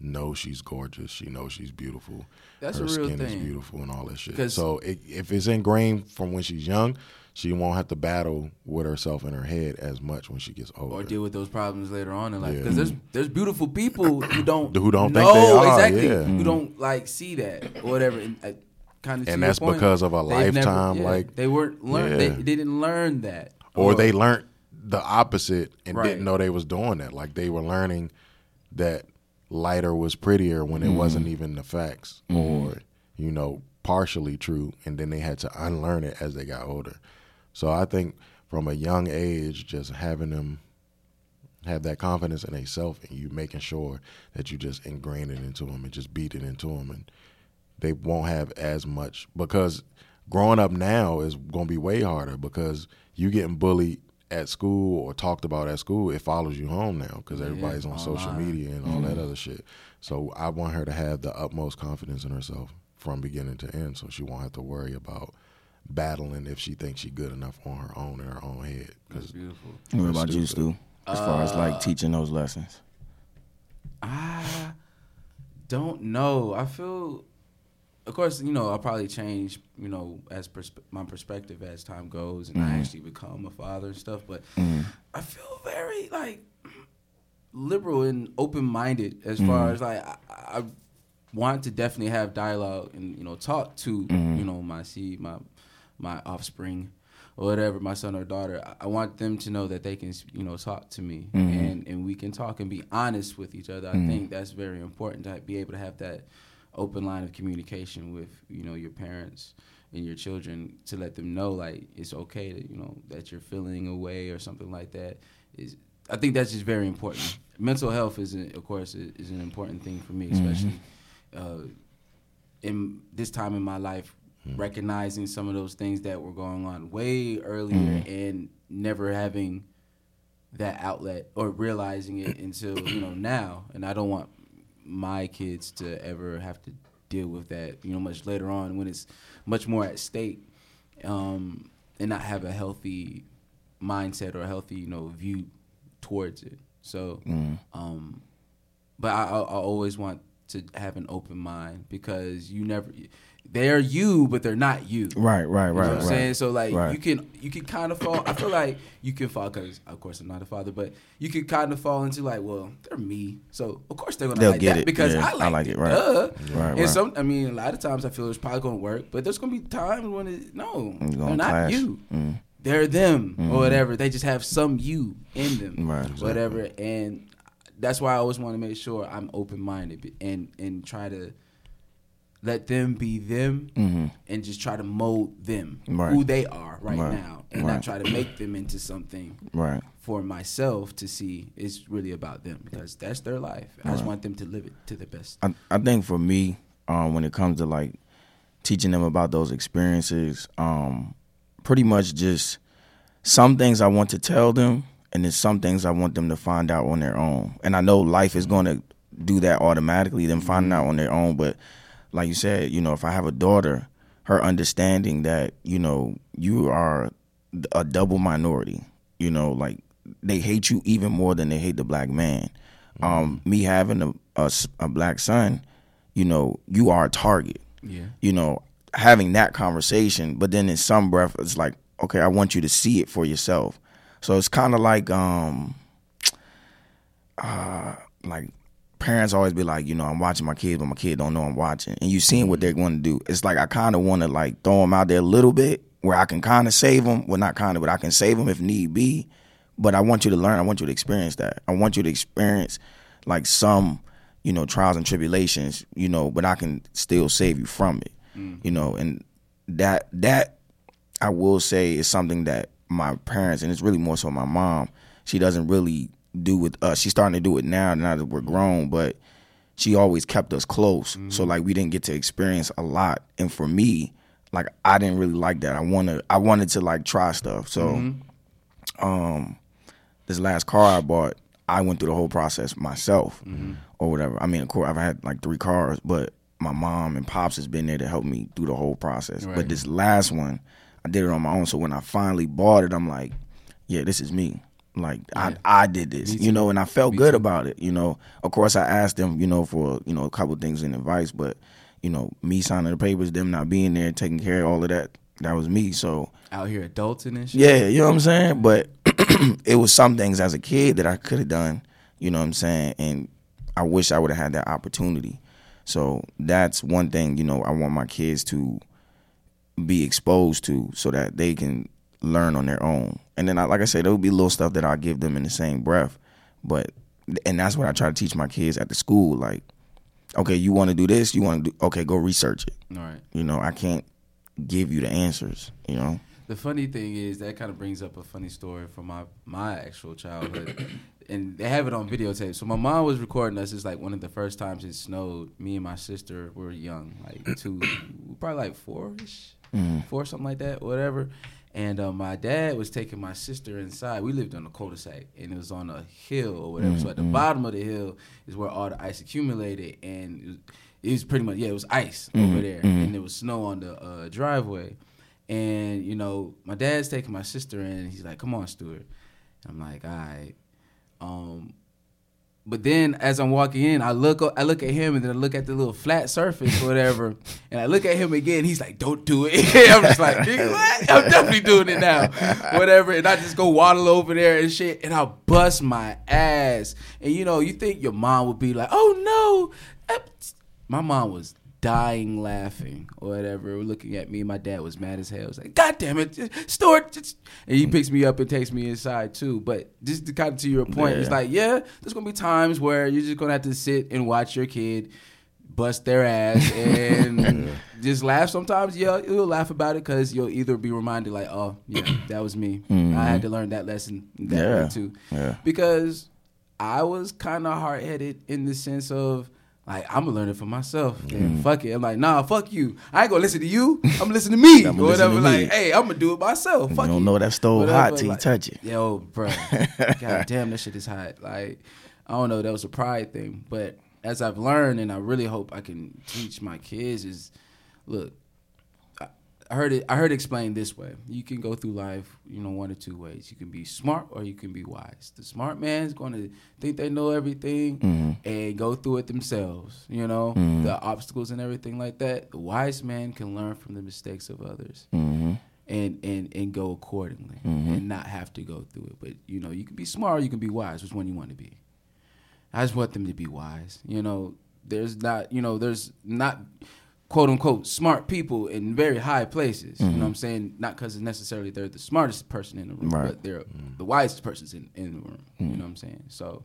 knows she's gorgeous. She knows she's beautiful. That's her a real skin thing. Is beautiful and all that shit. So it, if it's ingrained from when she's young, she won't have to battle with herself in her head as much when she gets older. Or deal with those problems later on in life. Because yeah. there's there's beautiful people who don't who don't know, think they are. Exactly. Yeah. Who don't like see that or whatever. And, I, Kind of and that's point, because of a lifetime, never, yeah, like they weren't learn, yeah. they, they didn't learn that, or, or they learned the opposite and right. didn't know they was doing that. Like they were learning that lighter was prettier when mm-hmm. it wasn't even the facts, mm-hmm. or you know, partially true, and then they had to unlearn it as they got older. So I think from a young age, just having them have that confidence in themselves, and you making sure that you just ingrain it into them and just beat it into them, and they won't have as much, because growing up now is going to be way harder, because you getting bullied at school or talked about at school, it follows you home now, because everybody's yeah, on social line. media and all mm-hmm. that other shit. So I want her to have the utmost confidence in herself from beginning to end, so she won't have to worry about battling if she thinks she's good enough on her own in her own head. That's beautiful. And what about you, Stu? As far as like teaching those lessons, I don't know. I feel, of course, you know, I'll probably change, you know, as persp- my perspective as time goes, and mm-hmm. I actually become a father and stuff. But mm-hmm. I feel very like liberal and open-minded as mm-hmm. far as like I, I want to definitely have dialogue and, you know, talk to mm-hmm. you know my seed, my my offspring. Or whatever, my son or daughter, I want them to know that they can, you know, talk to me, mm-hmm. and, and we can talk and be honest with each other. I mm-hmm. think that's very important, to be able to have that open line of communication with, you know, your parents and your children, to let them know, like, it's okay that, you know, that you're feeling away or something like that. Is I think that's just very important. Mental health, is, of course, is an important thing for me, especially mm-hmm. uh, in this time in my life, recognizing some of those things that were going on way earlier mm-hmm. and never having that outlet or realizing it until, you know, now. And I don't want my kids to ever have to deal with that, you know, much later on when it's much more at stake, um, and not have a healthy mindset or a healthy, you know, view towards it. So, mm. um, but I, I, I always want to have an open mind, because you never... They're you, but they're not you. Right, right, right. You know what I'm right. saying? So, like, right. you can you can kind of fall. I feel like you can fall, because, of course, I'm not a father, but you can kind of fall into, like, well, they're me. So, of course, they're going to like get that it. because yeah. I, like I like it. it right. Duh. Right, and right. some, I mean, a lot of times I feel it's probably going to work, but there's going to be times when it, no, they're not clash. you. Mm. They're them mm. or whatever. They just have some you in them, right, exactly. whatever. And that's why I always want to make sure I'm open-minded and and try to let them be them, mm-hmm. and just try to mold them, right. who they are right, right. now, and right. not try to make them into something right. for myself to see. It's really about them, because that's their life. I right. just want them to live it to the best. I, I think for me, um, when it comes to like teaching them about those experiences, um, pretty much just some things I want to tell them, and there's some things I want them to find out on their own. And I know life is going to do that automatically, them mm-hmm. finding out on their own, but like you said, you know, if I have a daughter, her understanding that, you know, you are a double minority, you know, like they hate you even more than they hate the black man. Um, me having a, a, a black son, you know, you are a target, yeah. you know, having that conversation. But then in some breath, it's like, okay, I want you to see it for yourself. So it's kind of like, um, uh, like, parents always be like, you know, I'm watching my kid, but my kid don't know I'm watching. And you seeing what they're going to do. It's like I kind of want to, like, throw them out there a little bit where I can kind of save them. Well, not kind of, but I can save them if need be. But I want you to learn. I want you to experience that. I want you to experience, like, some, you know, trials and tribulations, you know, but I can still save you from it, mm. you know. And that, that I will say, is something that my parents, and it's really more so my mom, she doesn't really do with us. She's starting to do it now, now that we're grown, but she always kept us close. Mm-hmm. So, like, we didn't get to experience a lot. And for me, like, I didn't really like that. I wanted, I wanted to, like, try stuff. So, mm-hmm. um, this last car I bought, I went through the whole process myself mm-hmm. or whatever. I mean, of course, I've had, like, three cars, but my mom and pops has been there to help me through the whole process. Right. But this last one, I did it on my own. So when I finally bought it, I'm like, yeah, this is me. Like, yeah. I, I did this, you know, and I felt Me good too. about it, you know. Of course, I asked them, you know, for, you know, a couple of things in advice, but, you know, me signing the papers, them not being there, taking care of all of that, that was me, so. Out here adulting and shit. Yeah, you know what I'm saying? But it was some things as a kid that I could have done, you know what I'm saying, and I wish I would have had that opportunity. So that's one thing, you know, I want my kids to be exposed to so that they can learn on their own. And then, I, like I said, there will be little stuff that I'll give them in the same breath. But, and that's what I try to teach my kids at the school. Like, okay, you want to do this, you want to do, okay, go research it. All right. You know, I can't give you the answers, you know. The funny thing is that kind of brings up a funny story from my, my actual childhood. And they have it on videotape. So my mom was recording us. It's like one of the first times it snowed. Me and my sister were young, like two, probably like four-ish, mm-hmm. four, something like that, whatever. And uh, my dad was taking my sister inside. We lived on a cul-de-sac, and it was on a hill or whatever. Mm-hmm. So at the bottom of the hill is where all the ice accumulated, and it was, it was pretty much, yeah, it was ice mm-hmm. over there. Mm-hmm. And there was snow on the uh, driveway. And, you know, my dad's taking my sister in, and he's like, come on, Stuart. And I'm like, all right. Um, but then as I'm walking in, I look I look at him, and then I look at the little flat surface or whatever, and I look at him again. He's like, don't do it. I'm just like, what? I'm definitely doing it now. Whatever. And I just go waddle over there and shit, and I bust my ass. And, you know, you think your mom would be like, oh, no. My mom was dying laughing or whatever, looking at me. My dad was mad as hell. He was like, God damn it, Stuart. And he picks me up and takes me inside too. But just to kind of to your point, yeah. It's like, yeah, there's going to be times where you're just going to have to sit and watch your kid bust their ass and just laugh sometimes. Yeah, you'll laugh about it because you'll either be reminded like, oh, yeah, that was me. Mm-hmm. I had to learn that lesson that yeah. way too. Yeah. Because I was kind of hard-headed in the sense of, like, I'm gonna learn it for myself. Damn, mm. fuck it. I'm like, nah, fuck you. I ain't gonna listen to you. I'm gonna listen to me. Or whatever. Like, hey, I'm gonna do it myself. Fuck you. Don't you. know that stove whatever. hot till like, you touch it. Yo, bro. God damn, that shit is hot. Like, I don't know. That was a pride thing. But as I've learned, and I really hope I can teach my kids, is look, I heard it I heard it explained this way. You can go through life, you know, one or two ways. You can be smart or you can be wise. The smart man's going to think they know everything mm-hmm. and go through it themselves, you know, mm-hmm. the obstacles and everything like that. The wise man can learn from the mistakes of others mm-hmm. and, and, and go accordingly mm-hmm. and not have to go through it. But, you know, you can be smart or you can be wise. Which one you want to be? I just want them to be wise. You know, there's not, you know, there's not... quote unquote smart people in very high places. Mm-hmm. You know what I'm saying? Not because necessarily they're the smartest person in the room, right. but they're mm-hmm. the wisest persons in, in the room. Mm-hmm. You know what I'm saying? So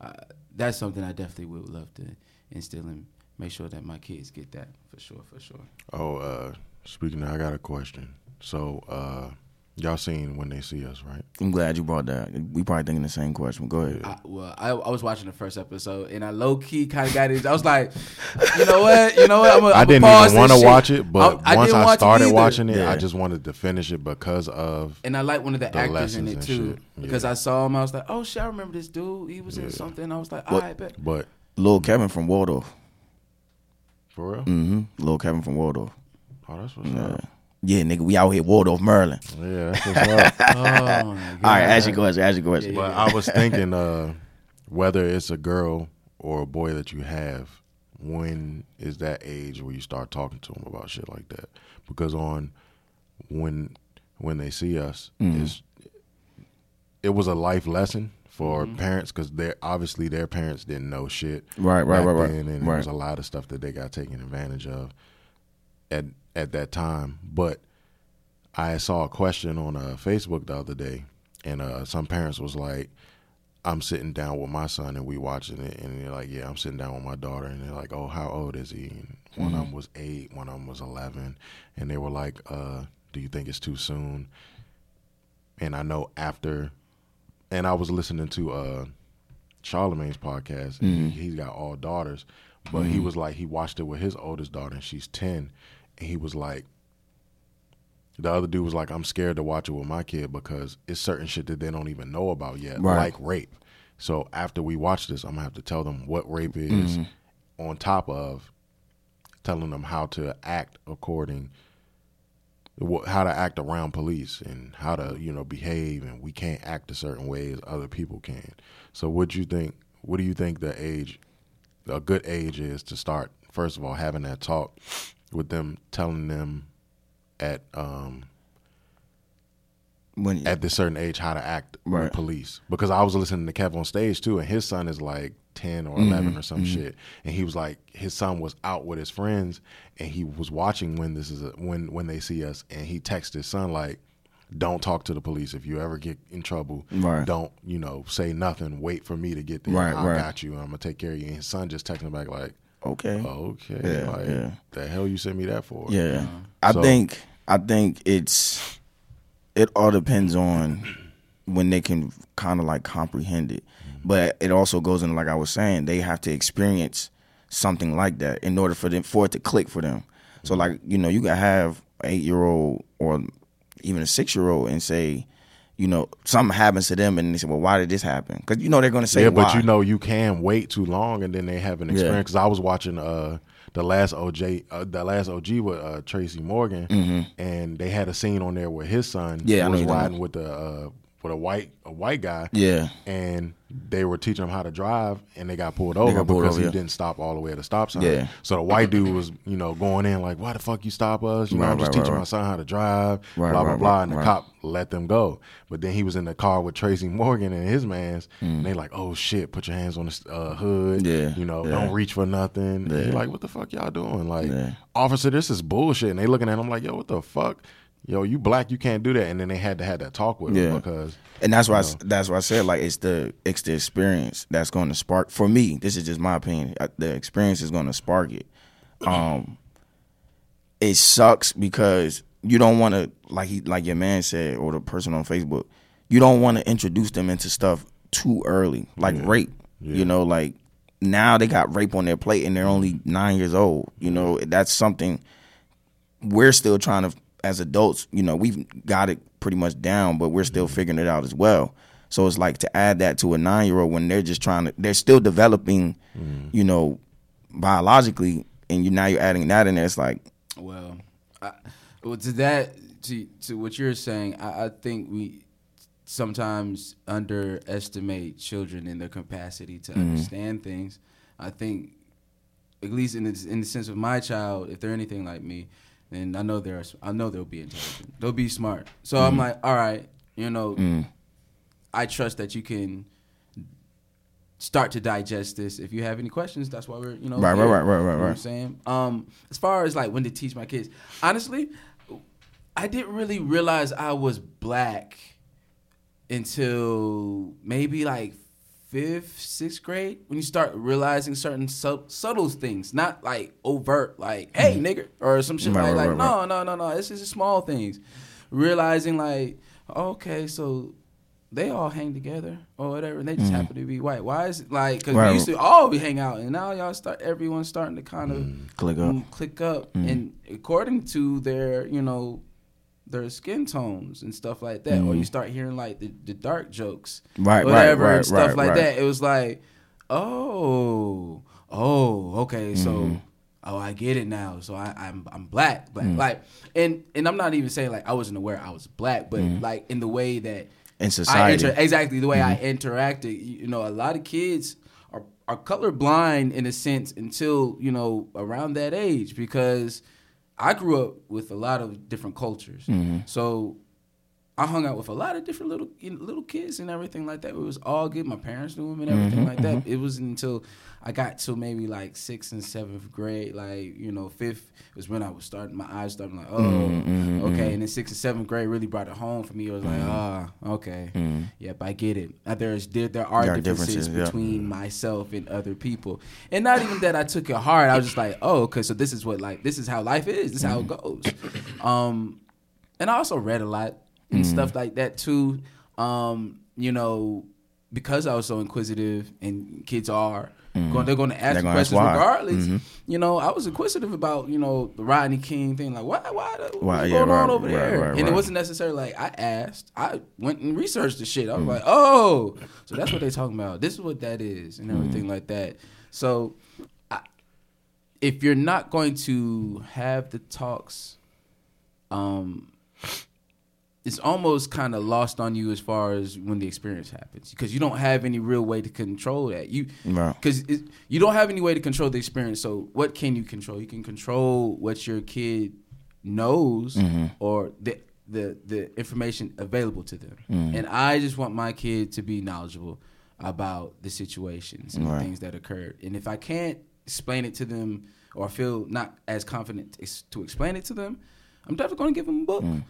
uh, that's something I definitely would love to instill and make sure that my kids get that for sure, for sure. Oh, uh, speaking of, I got a question. So uh, y'all seen When They See Us, right? I'm glad you brought that. We probably thinking the same question. Go ahead. I, well, I, I was watching the first episode, and I low-key kind of got it. I was like, you know what? You know what? I'm a, I I'm didn't even want to watch it, but I, I once I started watch it watching it, yeah. I just wanted to finish it because of And I like one of the, the actors in it, too. Yeah. Because I saw him. I was like, oh, shit, I remember this dude. He was yeah. in something. I was like, all but, right, bet. But Lil Kevin from Waldorf. For real? Mm-hmm. Lil Kevin from Waldorf. Oh, that's what's yeah. up. Yeah, nigga, we out here, Waldorf, Maryland. Yeah, that's what's up. Oh, my God. All right, ask your question, ask your question. Well, I was thinking uh, whether it's a girl or a boy that you have, when is that age where you start talking to them about shit like that? Because on when when they see us, mm-hmm. it's, it was a life lesson for mm-hmm. parents because obviously their parents didn't know shit. Right, right, right, right. Then, and right. there was a lot of stuff that they got taken advantage of at at that time. But I saw a question on uh, Facebook the other day, and uh, some parents was like, I'm sitting down with my son and we watching it, and they're like, yeah, I'm sitting down with my daughter, and they're like, oh, how old is he? And one mm-hmm. of them was eight, one of them was eleven, and they were like, uh, do you think it's too soon? And I know after, and I was listening to uh, Charlemagne's podcast, and mm-hmm. he's got all daughters, but mm-hmm. he was like, he watched it with his oldest daughter, and she's ten, and he was like, the other dude was like, I'm scared to watch it with my kid because it's certain shit that they don't even know about yet, right. like rape. So after we watch this, I'm going to have to tell them what rape is mm-hmm. on top of telling them how to act according, how to act around police and how to, you know, behave, and we can't act a certain way as other people can. So what do you think, what do you think the age, a good age is to start, first of all, having that talk with them, telling them at um when at this certain age how to act right. with police? Because I was listening to Kev on stage too, and his son is like ten or eleven mm-hmm. or some mm-hmm. shit, and he was like, his son was out with his friends, and he was watching when this is a, when when they see us, and he texted his son like, don't talk to the police if you ever get in trouble. Right. Don't, you know, say nothing. Wait for me to get there. Right, I right. got you. I'm gonna take care of you. And his son just texted him back like, okay. Okay. Yeah, like, yeah. The hell you sent me that for? Yeah. yeah. I so. think I think it's it all depends on when they can kind of like comprehend it. Mm-hmm. But it also goes into, like I was saying, they have to experience something like that in order for them for it to click for them. So like, you know, you can have an eight-year-old or even a six-year-old and say, you know, something happens to them and they say, well, why did this happen? Because, you know, they're going to say yeah, why. But, you know, you can wait too long and then they have an experience. Because yeah. I was watching uh, the last O J, uh, the last O G with uh, Tracy Morgan, mm-hmm. and they had a scene on there where his son yeah, was riding with the uh, with a white a white guy. Yeah. And they were teaching him how to drive and they got pulled over got pulled because over, he yeah. didn't stop all the way at the stop sign. Yeah. So the white dude was, you know, going in like, why the fuck you stop us? You know, right, I'm just right, teaching right. my son how to drive, right, blah, blah, right, blah. And right. the cop let them go. But then he was in the car with Tracy Morgan and his mans. Mm. And they like, oh shit, put your hands on the uh, hood. Yeah. You know, yeah. don't reach for nothing. Yeah. And you're like, what the fuck y'all doing? Like, yeah. officer, this is bullshit. And they looking at him like, yo, what the fuck? Yo, you black, you can't do that. And then they had to have that talk with yeah. him because, and that's why I, that's why I said like it's the it's the experience that's going to spark. For me, this is just my opinion. The experience is going to spark it. Um, it sucks because you don't want to like he like your man said or the person on Facebook. You don't want to introduce them into stuff too early, like yeah. rape. Yeah. You know, like now they got rape on their plate and they're only nine years old. You know, that's something we're still trying to. As adults, you know, we've got it pretty much down, but we're still figuring it out as well. So it's like to add that to a nine-year-old when they're just trying to, they're still developing, mm. you know, biologically, and you now you're adding that in there. It's like, well, I, well to that, to to what you're saying, I, I think we sometimes underestimate children in their capacity to mm. understand things. I think, at least in the, in the sense of my child, if they're anything like me. And I know there are, I know they'll be intelligent. They'll be smart. So mm. I'm like, all right, you know, mm. I trust that you can start to digest this. If you have any questions, that's why we're, you know, right, there, right, right, right, right, right. You know what I'm saying? Um, as far as like when to teach my kids, honestly, I didn't really realize I was black until maybe like fifth, sixth grade, when you start realizing certain sub- subtle things, not like overt, like, hey, mm-hmm. nigga, or some shit right, like, right, like right. no, no, no, no, this is small things. Realizing like, okay, so they all hang together or whatever, and they just mm-hmm. happen to be white. Why is it like, because right. we used to all be hang out, and now y'all start, everyone's starting to kind of mm, click up, mm, click up mm. and according to their, you know, their skin tones and stuff like that, mm-hmm. or you start hearing like the, the dark jokes, right, whatever, right, right, and stuff right, like right. that. It was like, oh, oh, okay, mm-hmm. so, oh, I get it now. So I, I'm, I'm black, black, mm-hmm. like, and and I'm not even saying like I wasn't aware I was black, but mm-hmm. like in the way that in society, I inter- exactly the way mm-hmm. I interacted. You know, a lot of kids are are colorblind in a sense until, you know, around that age, because I grew up with a lot of different cultures, mm-hmm. so I hung out with a lot of different little you know, little kids and everything like that. It was all good. My parents knew them and everything mm-hmm, like that. Mm-hmm. It wasn't until I got to maybe like sixth and seventh grade, like, you know, fifth was when I was starting. My eyes started like, oh, mm-hmm, okay. And then sixth and seventh grade really brought it home for me. It was like, ah, mm-hmm. oh, okay, mm-hmm. yep, I get it. There's there, there are there differences, differences between yeah. myself and other people, and not even that I took it hard. I was just like, oh, okay, so this is what like this is how life is. This is mm-hmm. how it goes. Um, and I also read a lot. And mm-hmm. stuff like that too, um, you know, because I was so inquisitive, and kids are, mm-hmm. going, they're going to ask questions ask regardless. Mm-hmm. You know, I was inquisitive about, you know, the Rodney King thing, like why, why, the, why what's yeah, going right, on over right, there? Right, right, and right. it wasn't necessarily like I asked. I went and researched the shit. I was mm-hmm. like, oh, so that's what they're talking about. This is what that is, and everything mm-hmm. like that. So, I, if you're not going to have the talks, um. it's almost kind of lost on you as far as when the experience happens, because you don't have any real way to control that. You because no. you don't have any way to control the experience. So what can you control? You can control what your kid knows mm-hmm. or the the the information available to them. Mm-hmm. And I just want my kid to be knowledgeable about the situations and right. the things that occurred. And if I can't explain it to them or feel not as confident to explain it to them, I'm definitely going to give them a book. Mm.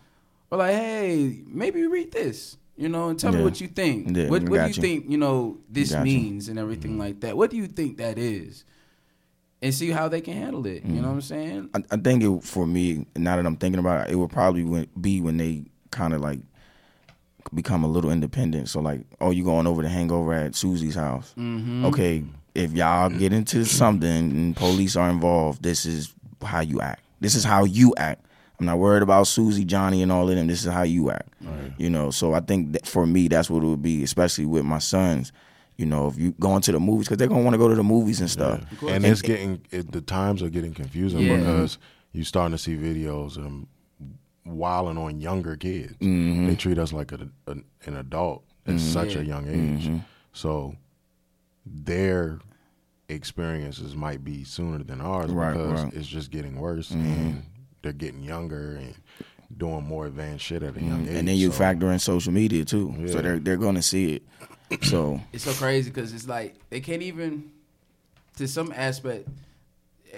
Or like, hey, maybe read this, you know, and tell yeah. me what you think. Yeah, what what do you, you think, you know, this means you. And everything mm-hmm. like that? What do you think that is? and see how they can handle it. Mm-hmm. You know what I'm saying? I, I think it, for me, now that I'm thinking about it, it would probably be when they kind of like become a little independent. So like, oh, you going over to hangover at Susie's house? Mm-hmm. Okay, if y'all get into something and police are involved, this is how you act. This is how you act. I'm not worried about Susie, Johnny, and all of them. This is how you act, right. You know. So I think that for me, that's what it would be, especially with my sons. You know, if you going to the movies, because they're gonna want to go to the movies and stuff. Yeah. And it's getting it, the times are getting confusing yeah. because you're starting to see videos of them wilding on younger kids. Mm-hmm. They treat us like a, a, an adult at mm-hmm. such yeah. a young age. Mm-hmm. So their experiences might be sooner than ours right, because right. it's just getting worse. Mm-hmm. And they're getting younger and doing more advanced shit at a young mm-hmm. age. And then you so. factor in social media too, yeah. so they're they're gonna see it. So it's so crazy because it's like they can't even, to some aspect.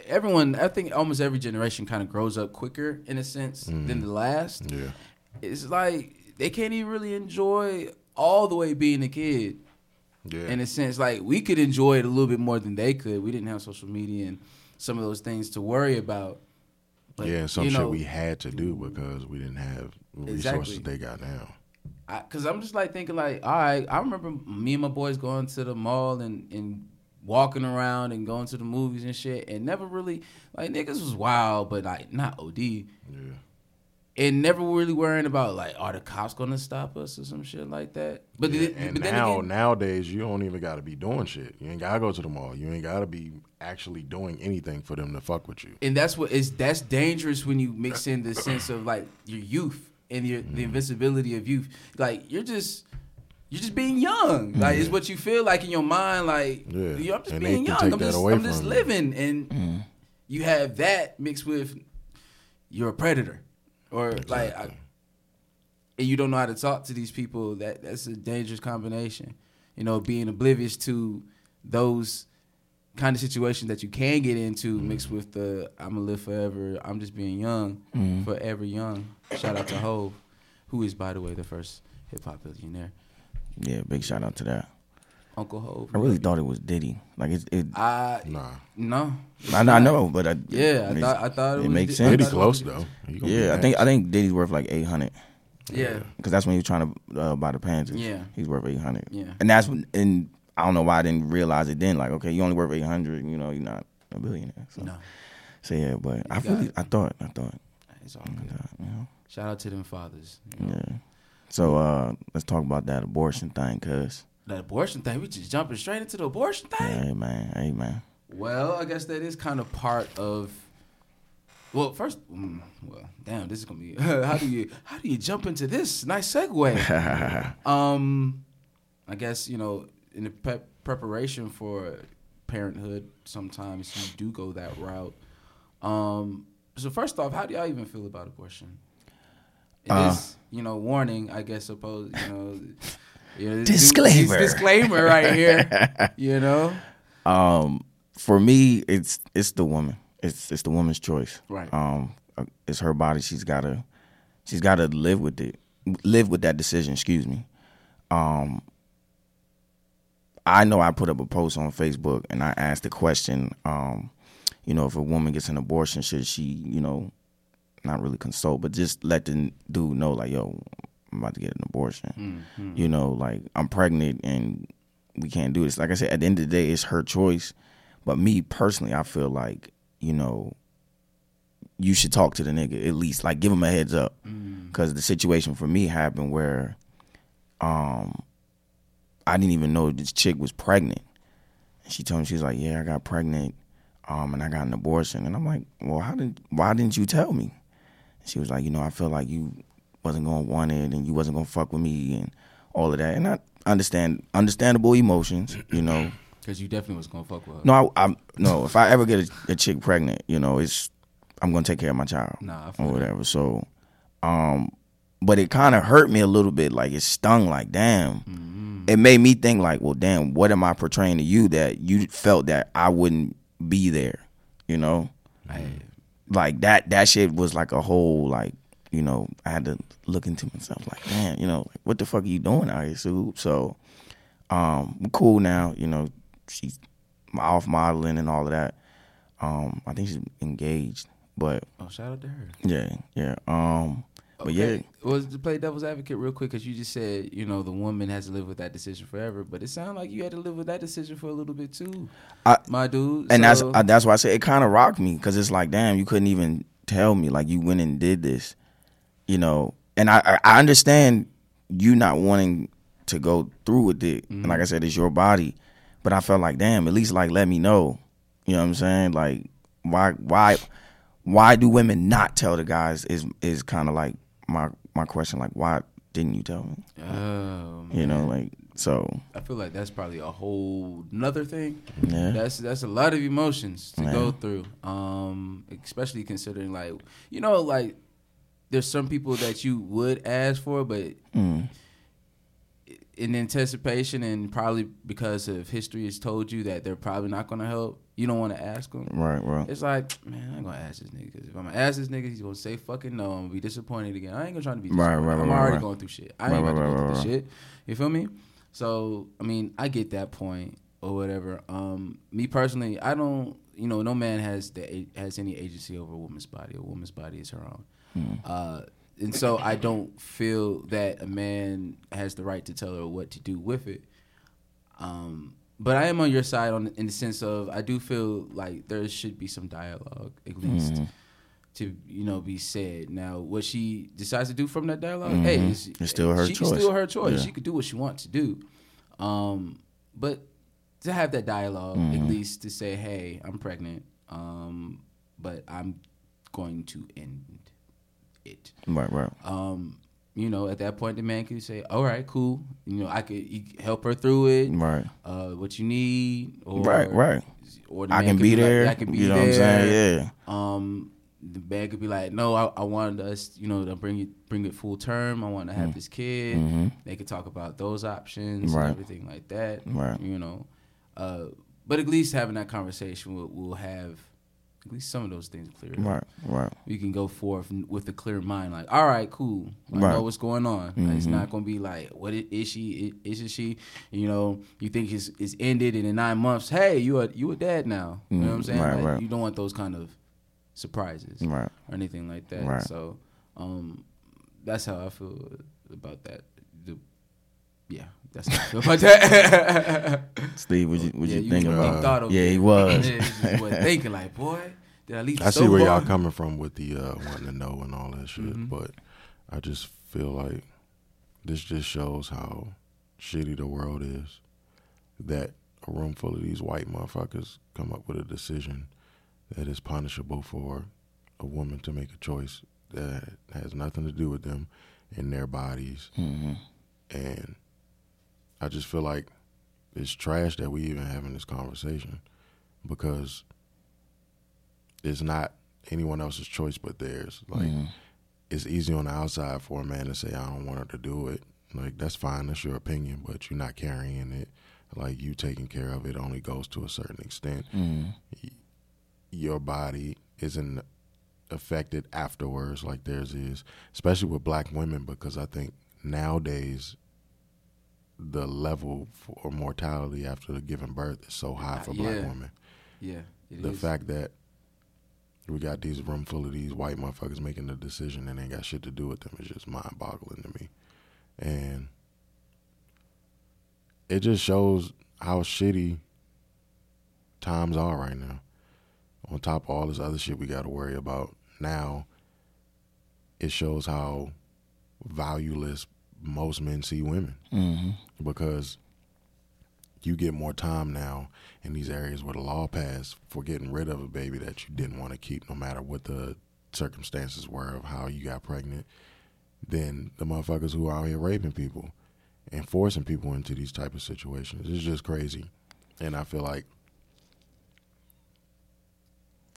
Everyone, I think, almost every generation kind of grows up quicker in a sense mm-hmm. than the last. Yeah, it's like they can't even really enjoy all the way being a kid. Yeah, in a sense, like we could enjoy it a little bit more than they could. We didn't have social media and some of those things to worry about. But, yeah, and some you know, shit we had to do because we didn't have the resources exactly. they got now. I, Cause I'm just like thinking like, all right, I remember me and my boys going to the mall and, and walking around and going to the movies and shit, and never really like niggas was wild, but like not O D. Yeah. And never really worrying about like, are the cops gonna stop us or some shit like that? But, yeah, then, and but then now again, nowadays you don't even gotta be doing shit. You ain't gotta go to the mall. You ain't gotta be actually doing anything for them to fuck with you. And that's what is that's dangerous when you mix in the sense of like your youth and your, mm. the invincibility of youth. Like you're just you're just being young. Like yeah. it's what you feel like in your mind. Like yeah. you know, I'm just and being young. I'm just I'm just living, you. and mm. you have that mixed with you're a predator. Or exactly. like, I, and you don't know how to talk to these people. That that's a dangerous combination, you know. Being oblivious to those kind of situations that you can get into, mm-hmm. mixed with the "I'm gonna live forever," "I'm just being young," mm-hmm. forever young. Shout out to Hov, who is, by the way, the first hip hop billionaire. Yeah, big shout out to that. Uncle Hov. I really maybe. thought it was Diddy. Like it. it I, nah. No. I, I know, but I, yeah, I thought I thought it, it was makes sense. Diddy close though. Yeah, I think I think Diddy's worth like eight hundred. Yeah. Because that's when he was trying to uh, buy the Panthers. Yeah. He's worth eight hundred. Yeah. And that's when, and I don't know why I didn't realize it then. Like, okay, you only worth eight hundred. You know, you're not a billionaire. So. No. So yeah, but you I really, it. I thought, I thought. It's all good. Thought, you know? Shout out to them fathers. You know? Yeah. So uh, let's talk about that abortion thing, cause. That abortion thing, we just jumping straight into the abortion thing. Hey man, hey man. Well, I guess that is kind of part of. Well, first, mm, well, damn, this is gonna be. how do you how do you jump into this? Nice segue. um, I guess you know in the pre- preparation for parenthood, sometimes you do go that route. Um, so first off, how do y'all even feel about abortion? It uh, is, you know, warning. I guess suppose you know. Yeah, disclaimer. Dude, disclaimer right here. You know? Um, for me, it's it's the woman. It's it's the woman's choice. Right. Um, it's her body. She's gotta she's gotta live with it. Live with that decision, excuse me. Um I know I put up a post on Facebook and I asked the question, um, you know, if a woman gets an abortion, should she, you know, not really consult, but just let the dude know, like, yo, I'm about to get an abortion. Mm-hmm. You know, like, I'm pregnant and we can't do this. Like I said, at the end of the day, it's her choice. But me personally, I feel like, you know, you should talk to the nigga at least. Like, give him a heads up. Because mm. the situation for me happened where um, I didn't even know this chick was pregnant. And she told me, she was like, yeah, I got pregnant um, and I got an abortion. And I'm like, well, how did, why didn't you tell me? And she was like, you know, I feel like you wasn't gonna want it, and you wasn't gonna fuck with me, and all of that. And I understand understandable emotions, you know. Because you definitely was gonna fuck with her. No, I, I no. If I ever get a, a chick pregnant, you know, it's I'm gonna take care of my child, nah, or whatever. That. So, um, but it kind of hurt me a little bit. Like it stung. Like damn, mm-hmm. it made me think. Like, well, damn, what am I portraying to you that you felt that I wouldn't be there? You know, I, like that. That shit was like a whole like. You know, I had to look into myself like, man, you know, like, what the fuck are you doing out here, Sue? So, um, we're cool now. You know, she's off modeling and all of that. Um, I think she's engaged, but oh, shout out to her. Yeah, yeah. Um, okay. But yeah, well, to play devil's advocate real quick, because you just said, you know, the woman has to live with that decision forever, but it sounded like you had to live with that decision for a little bit too, I, my dude. And so. that's I, that's why I said it kind of rocked me, because it's like, damn, you couldn't even tell me, like, you went and did this, you know. And I I understand you not wanting to go through with it, mm-hmm. and like I said, it's your body. But I felt like, damn, at least like let me know. You know what I'm saying? Like, why, why, why do women not tell the guys? Is is kind of like my my question. Like, why didn't you tell me? Oh, you man. know, like so. I feel like that's probably a whole nother thing. Yeah, that's that's a lot of emotions to man. go through. Um, especially considering like you know like there's some people that you would ask for, but. Mm. In anticipation and probably because of history has told you that they're probably not going to help, you don't want to ask them. Right, right. It's like, man, I ain't going to ask this nigga. Cause if I'm going to ask this nigga, he's going to say fucking no and be disappointed again. I ain't going to try to be disappointed. Right, right, I'm right, already right. going through shit. I right, ain't right, going right, through right, this right. shit. You feel me? So, I mean, I get that point or whatever. Um, me personally, I don't, you know, no man has the, has any agency over a woman's body. A woman's body is her own. Mm. Uh And so I don't feel that a man has the right to tell her what to do with it. Um, but I am on your side on in the sense of I do feel like there should be some dialogue at least mm. to you know be said. Now, what she decides to do from that dialogue, mm-hmm. hey, it's, it's still her she choice. It's still her choice. Yeah. She could do what she wants to do. Um, but to have that dialogue mm-hmm. at least to say, hey, I'm pregnant, um, but I'm going to end. It. Right, right. Um, you know, at that point, the man could say, "All right, cool. You know, I could you help her through it. Right. Uh, what you need. Or, right, right. Or the I man can could be there. Like, I can be you know there. What I'm saying? Yeah. Um, the man could be like, "No, I, I wanted us. You know, to bring it, bring it full term. I want to have mm. this kid. Mm-hmm. They could talk about those options right. and everything like that. Right. You know, uh, but at least having that conversation will we'll have." At least some of those things clear. Right, right. You can go forth with a clear mind, like, all right, cool. I right. know what's going on. Mm-hmm. Like, it's not going to be like, what is, is she? Is, is she? You know, you think it's, it's ended, and in nine months, hey, you are you a dad now. Mm-hmm. You know what I'm saying? Right, like, right. You don't want those kind of surprises right. or anything like that. Right. So um, that's how I feel about that. The, yeah, that's how I feel about that. Steve, what you, what yeah, you, you think about? Over yeah, he was. Yeah, was thinking like, boy, did I leave? I so see where y'all coming from with the uh, wanting to know and all that shit, mm-hmm. but I just feel like this just shows how shitty the world is. That a room full of these white motherfuckers come up with a decision that is punishable for a woman to make a choice that has nothing to do with them and their bodies, mm-hmm. and I just feel like it's trash that we even having this conversation because it's not anyone else's choice but theirs. Like, mm-hmm. it's easy on the outside for a man to say, I don't want her to do it. Like, that's fine. That's your opinion, but you're not carrying it. Like, you taking care of it only goes to a certain extent. Mm-hmm. Your body isn't affected afterwards like theirs is, especially with black women, because I think nowadays – the level for mortality after giving birth is so high for black yeah. women. Yeah, it the is. fact that we got these room full of these white motherfuckers making the decision and ain't got shit to do with them is just mind-boggling to me. And it just shows how shitty times are right now. On top of all this other shit we got to worry about now, it shows how valueless most men see women mm-hmm. because you get more time now in these areas where the law passed for getting rid of a baby that you didn't want to keep no matter what the circumstances were of how you got pregnant than the motherfuckers who are out here raping people and forcing people into these type of situations. It's just crazy. And I feel like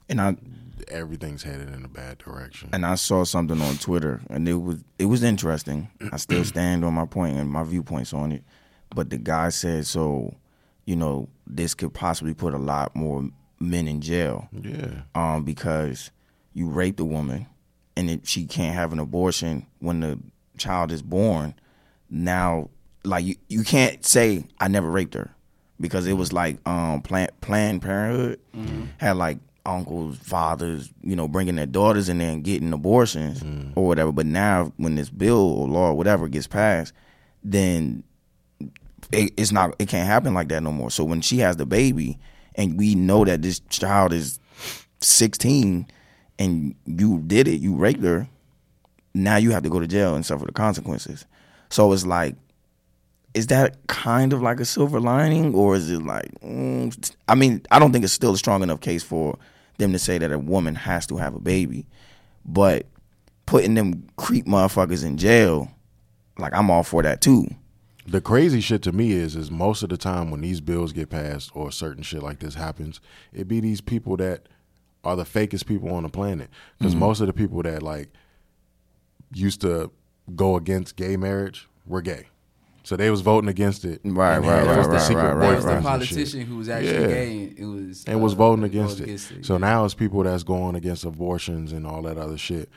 and I everything's headed in a bad direction. And I saw something on Twitter, and it was it was interesting. I still stand on my point and my viewpoints on it. But the guy said, so, you know, this could possibly put a lot more men in jail. Yeah. Um, because you raped a woman, and if she can't have an abortion when the child is born, now, like, you, you can't say, I never raped her. Because it was like um, Planned Parenthood mm-hmm. had, like, uncles, fathers, you know, bringing their daughters in there and getting abortions mm. or whatever. But now when this bill or law or whatever gets passed, then it, it's not, it can't happen like that no more. So when she has the baby and we know that this child is sixteen and you did it, you raped her, now you have to go to jail and suffer the consequences. So it's like, is that kind of like a silver lining, or is it like, mm, I mean, I don't think it's still a strong enough case for them to say that a woman has to have a baby, but putting them creep motherfuckers in jail, like, I'm all for that too. The crazy shit to me is, is most of the time when these bills get passed or certain shit like this happens, it be these people that are the fakest people on the planet. Because mm-hmm. most of the people that like used to go against gay marriage were gay. So they was voting against it. Right, and right, right, was the right, secret right, right. It was the politician who was actually yeah. gay. It was, and uh, was voting against it. against it. So yeah. now it's people that's going against abortions and all that other shit.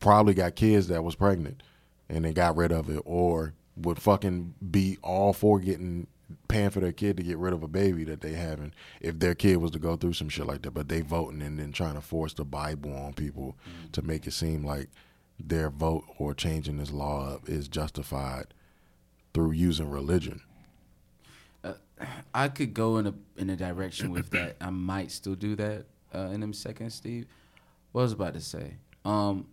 Probably got kids that was pregnant and they got rid of it, or would fucking be all for getting paying for their kid to get rid of a baby that they haven't if their kid was to go through some shit like that. But they voting and then trying to force the Bible on people mm-hmm. to make it seem like their vote or changing this law up is justified through using religion. Uh, I could go in a in a direction with that. I might still do that uh, in a second, Steve. What I was about to say? Um,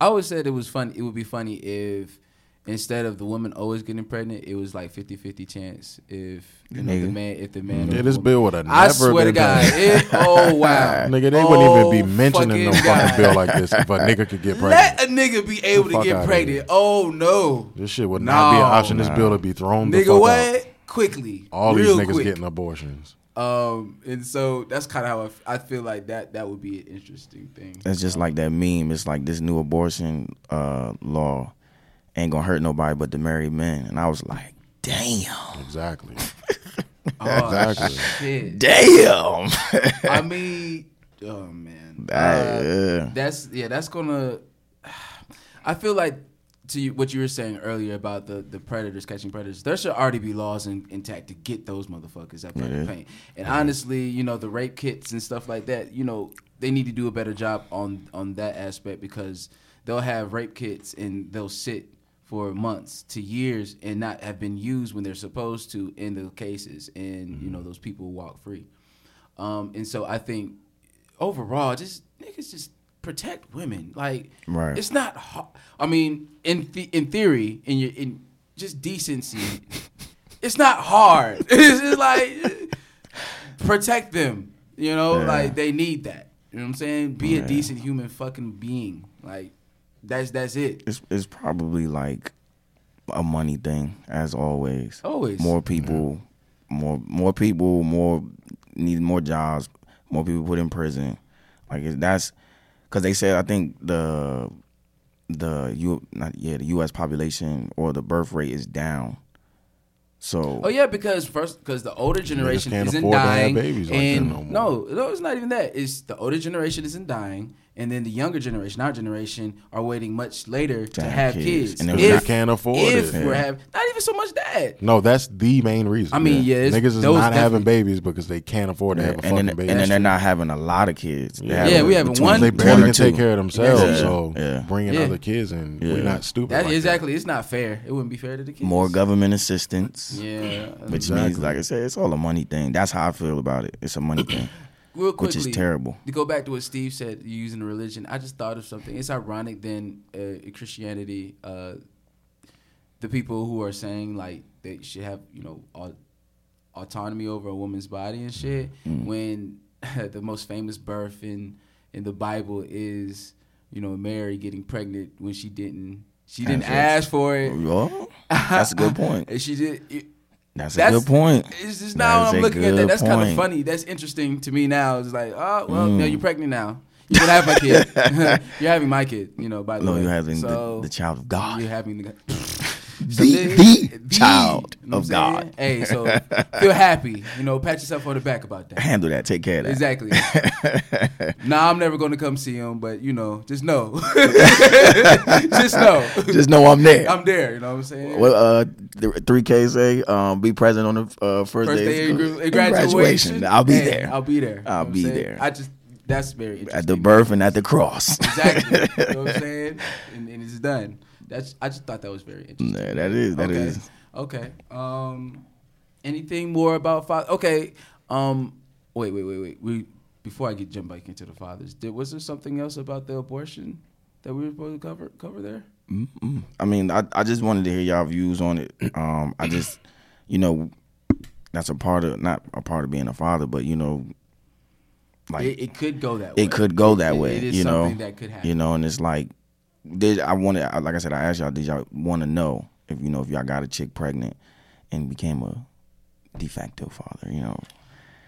I always said it was fun. It would be funny if instead of the woman always getting pregnant, it was like fifty-fifty chance if you know, the man if the man. Yeah, this bill would have never. I swear been to God. It, oh wow, nigga, they oh, wouldn't even be mentioning no fucking bill like this if a nigga could get pregnant. Let a nigga be able to get pregnant. Oh no, this shit would no. not be an option. This nah. bill would be thrown. Nigga, the fuck what? Out. Quickly, all these niggas quick. Getting abortions. Um, and so that's kind of how I, I feel like that that would be an interesting thing. That's just um, like that meme. It's like this new abortion uh, law ain't gonna hurt nobody but the married men. And I was like, damn. Exactly. oh, exactly. Shit. Damn. I mean, oh man. That, uh, yeah. That's yeah, that's gonna I feel like to you, what you were saying earlier about the, the predators catching predators, there should already be laws in, intact to get those motherfuckers up in the paint. And yeah. honestly, you know, the rape kits and stuff like that, you know, they need to do a better job on, on that aspect, because they'll have rape kits and they'll sit for months to years and not have been used when they're supposed to in the cases, and mm-hmm. you know, those people walk free. Um, and so I think overall, just niggas just protect women. Like right. it's not. Ho- I mean, in th- in theory, in your in just decency, it's not hard. It's just like protect them. You know, yeah. like they need that. You know what I'm saying? Be yeah. a decent human fucking being. Like. That's that's it. It's it's probably like a money thing, as always. Always more people, yeah. more more people, more need more jobs, more people put in prison. Like it, that's because they said I think the the you not yeah the U S population or the birth rate is down. So oh yeah, because first because the older generation isn't dying, babies and like no, no, no, it's not even that. It's the older generation isn't dying. And then the younger generation, our generation, are waiting much later to, to have, have kids. kids. And if, they can't afford if it. If we're yeah. having, not even so much that. No, that's the main reason. I mean, yeah. yeah niggas is not having babies because they can't afford to yeah. have a and fucking then, baby. And then they're not having a lot of kids. Yeah, yeah we having one. They barely can take care of themselves, yeah. so yeah. bringing yeah. other kids in, yeah. we're not stupid. That, like exactly. That. It's not fair. It wouldn't be fair to the kids. More government assistance. Yeah. Which exactly. means, like I said, it's all a money thing. That's how I feel about it. It's a money thing. Real quickly, which is terrible. To go back to what Steve said, using religion, I just thought of something. It's ironic then uh, in Christianity, uh, the people who are saying like they should have you know aut- autonomy over a woman's body and shit, mm. when the most famous birth in in the Bible is you know Mary getting pregnant when she didn't she didn't ask for it. Well, that's a good point. she did. It, That's a That's, good point. It's just now I'm looking at that. That's kind of funny. That's interesting to me now. It's like, oh, well, mm. no, you're pregnant now. You can have my kid. You're having my kid, you know, by the no, way. No, you're having so the, the child of God. You're having the, the, so then, the, the child you know of God. Hey, so feel happy. You know, pat yourself on the back about that. Handle that. Take care of that. Exactly. Nah, I'm never going to come see him, but, you know, just know. just know. Just know I'm there. I'm there. You know what I'm saying? Well, uh, three K say, um, be present on the uh, first, first day of graduation. graduation. I'll be hey, there. I'll be there. I'll you know be there. I just... that's very interesting. At the birth and at the cross. Exactly. You know what I'm saying? And, and it's done. That's. I just thought that was very interesting. Yeah, that is. That okay. is. Okay. Um, anything more about father? Okay. Um, wait, wait, wait, wait. We before I get jump back into the fathers. Did, was there something else about the abortion that we were supposed to cover cover there? Mm-mm. I mean, I I just wanted to hear y'all views on it. Um, I just, you know, that's a part of not a part of being a father, but you know, like it, it could go that way. It could go that it, way. It is you something know, that could happen. You know, and it's like, did I wanted? Like I said, I asked y'all, did y'all want to know if you know if y'all got a chick pregnant and became a de facto father? You know,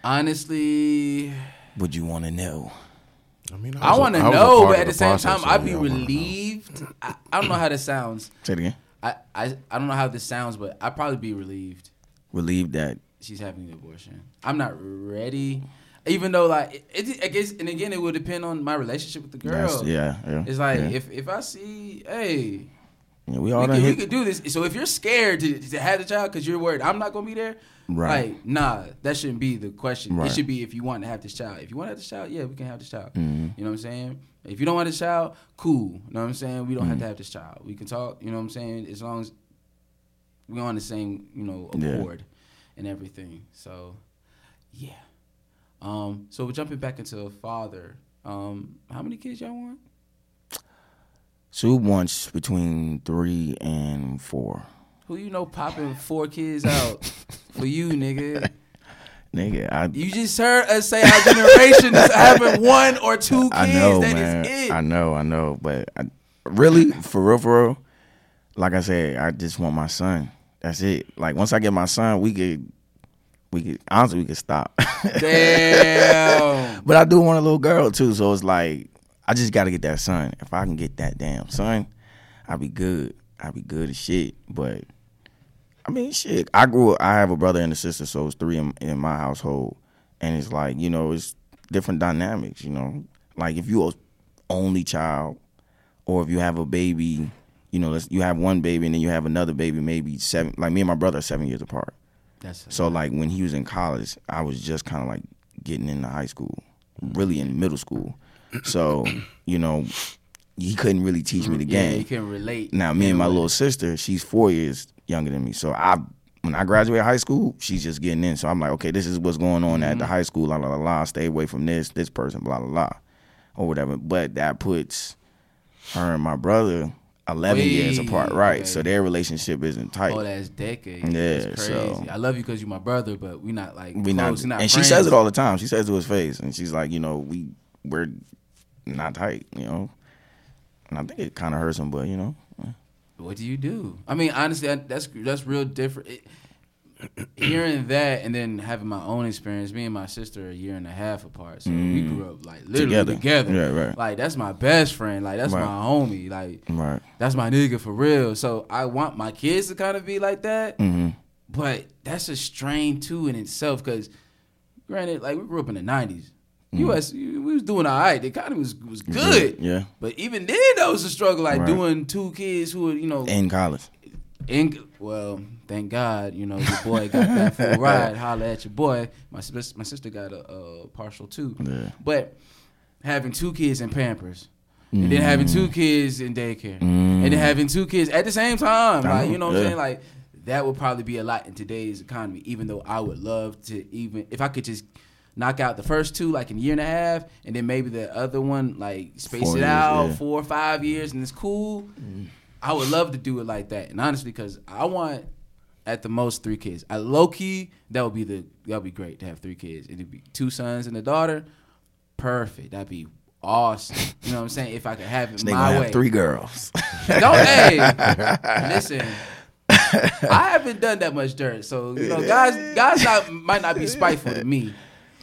honestly, would you want to know? I mean, I, I want to know, but at the, the same process, time, so I'd be relieved. I, I don't know how this sounds. Say it again. I, I, I don't know how this sounds, but I'd probably be relieved. Relieved that she's having an abortion. I'm not ready, even though like it, it I guess, and again, it will depend on my relationship with the girl. Yes, yeah, yeah. It's like yeah. if if I see, hey, yeah, we all we, done can, hit. we can do this. So if you're scared to, to have the child because you're worried, I'm not gonna be there. Right. Like, nah, that shouldn't be the question. Right. It should be if you want to have this child. If you want to have this child, yeah, we can have this child. Mm-hmm. You know what I'm saying? If you don't want this child, cool. You know what I'm saying? We don't mm-hmm. have to have this child. We can talk, you know what I'm saying? As long as we're on the same, you know, accord yeah. and everything. So, yeah. Um, so we're jumping back into father. Um, how many kids y'all want? Sue wants between three and four. Who you know popping four kids out for you, nigga? Nigga, I... You just heard us say our generation is having one or two kids. I know, that man. is it. I know, I know. But I, really, for real, for real, like I said, I just want my son. That's it. Like, once I get my son, we could, we could honestly, we could stop. Damn. But I do want a little girl, too. So it's like, I just got to get that son. If I can get that damn son, I'll be good. I'll be good as shit. But... I mean, shit, I grew up, I have a brother and a sister, so it's three in, in my household. And it's like, you know, it's different dynamics, you know. Like, if you're an only child or if you have a baby, you know, let's, you have one baby and then you have another baby maybe seven. Like, me and my brother are seven years apart. That's So, like, when he was in college, I was just kind of, like, getting into high school, really in middle school. So, you know, he couldn't really teach me the game. Yeah, he couldn't relate. Now, me and my little sister, she's four years younger than me. So I, when I graduated high school, she's just getting in. So I'm like, okay, this is what's going on mm-hmm. at the high school, la, la, la, la. Stay away from this, this person, blah, blah, blah, or whatever. But that puts her and my brother eleven Wait, years apart, right? Okay. So their relationship isn't tight. Oh, that's decades. Yeah, that's crazy. So, I love you because you're my brother, but we're not like we close. Not, we're not and friends. She says it all the time. She says it to his face. And she's like, you know, we, we're not tight, you know? And I think it kind of hurts him, but, you know. What do you do? I mean, honestly, I, that's that's real different. It, hearing that and then having my own experience, me and my sister are a year and a half apart, so mm. we grew up like literally together. together. Yeah, right. Like that's my best friend. Like that's right. my homie. Like right. that's my nigga for real. So I want my kids to kind of be like that, mm-hmm. but that's a strain too in itself. Because granted, like we grew up in the nineties. U S we was doing all right. The economy was was good. Yeah. But even then, that was a struggle. Like right. doing two kids who were, you know, in college. In well, thank God, you know, your boy got that full ride. Holla at your boy. My my sister got a, a partial too. Yeah. But having two kids in Pampers, mm. and then having two kids in daycare, mm. and then having two kids at the same time, like you know what yeah. I'm saying, like that would probably be a lot in today's economy. Even though I would love to, even if I could just knock out the first two like in a year and a half, and then maybe the other one like space four it years, out yeah. four or five years, and it's cool. Mm. I would love to do it like that, and honestly, because I want at the most three kids. I low key that would be the that would be great to have three kids. It'd be two sons and a daughter. Perfect. That'd be awesome. You know what I'm saying? If I could have it so my way, have three girls. Don't hey listen. I haven't done that much dirt, so you know, guys, guys not, might not be spiteful to me.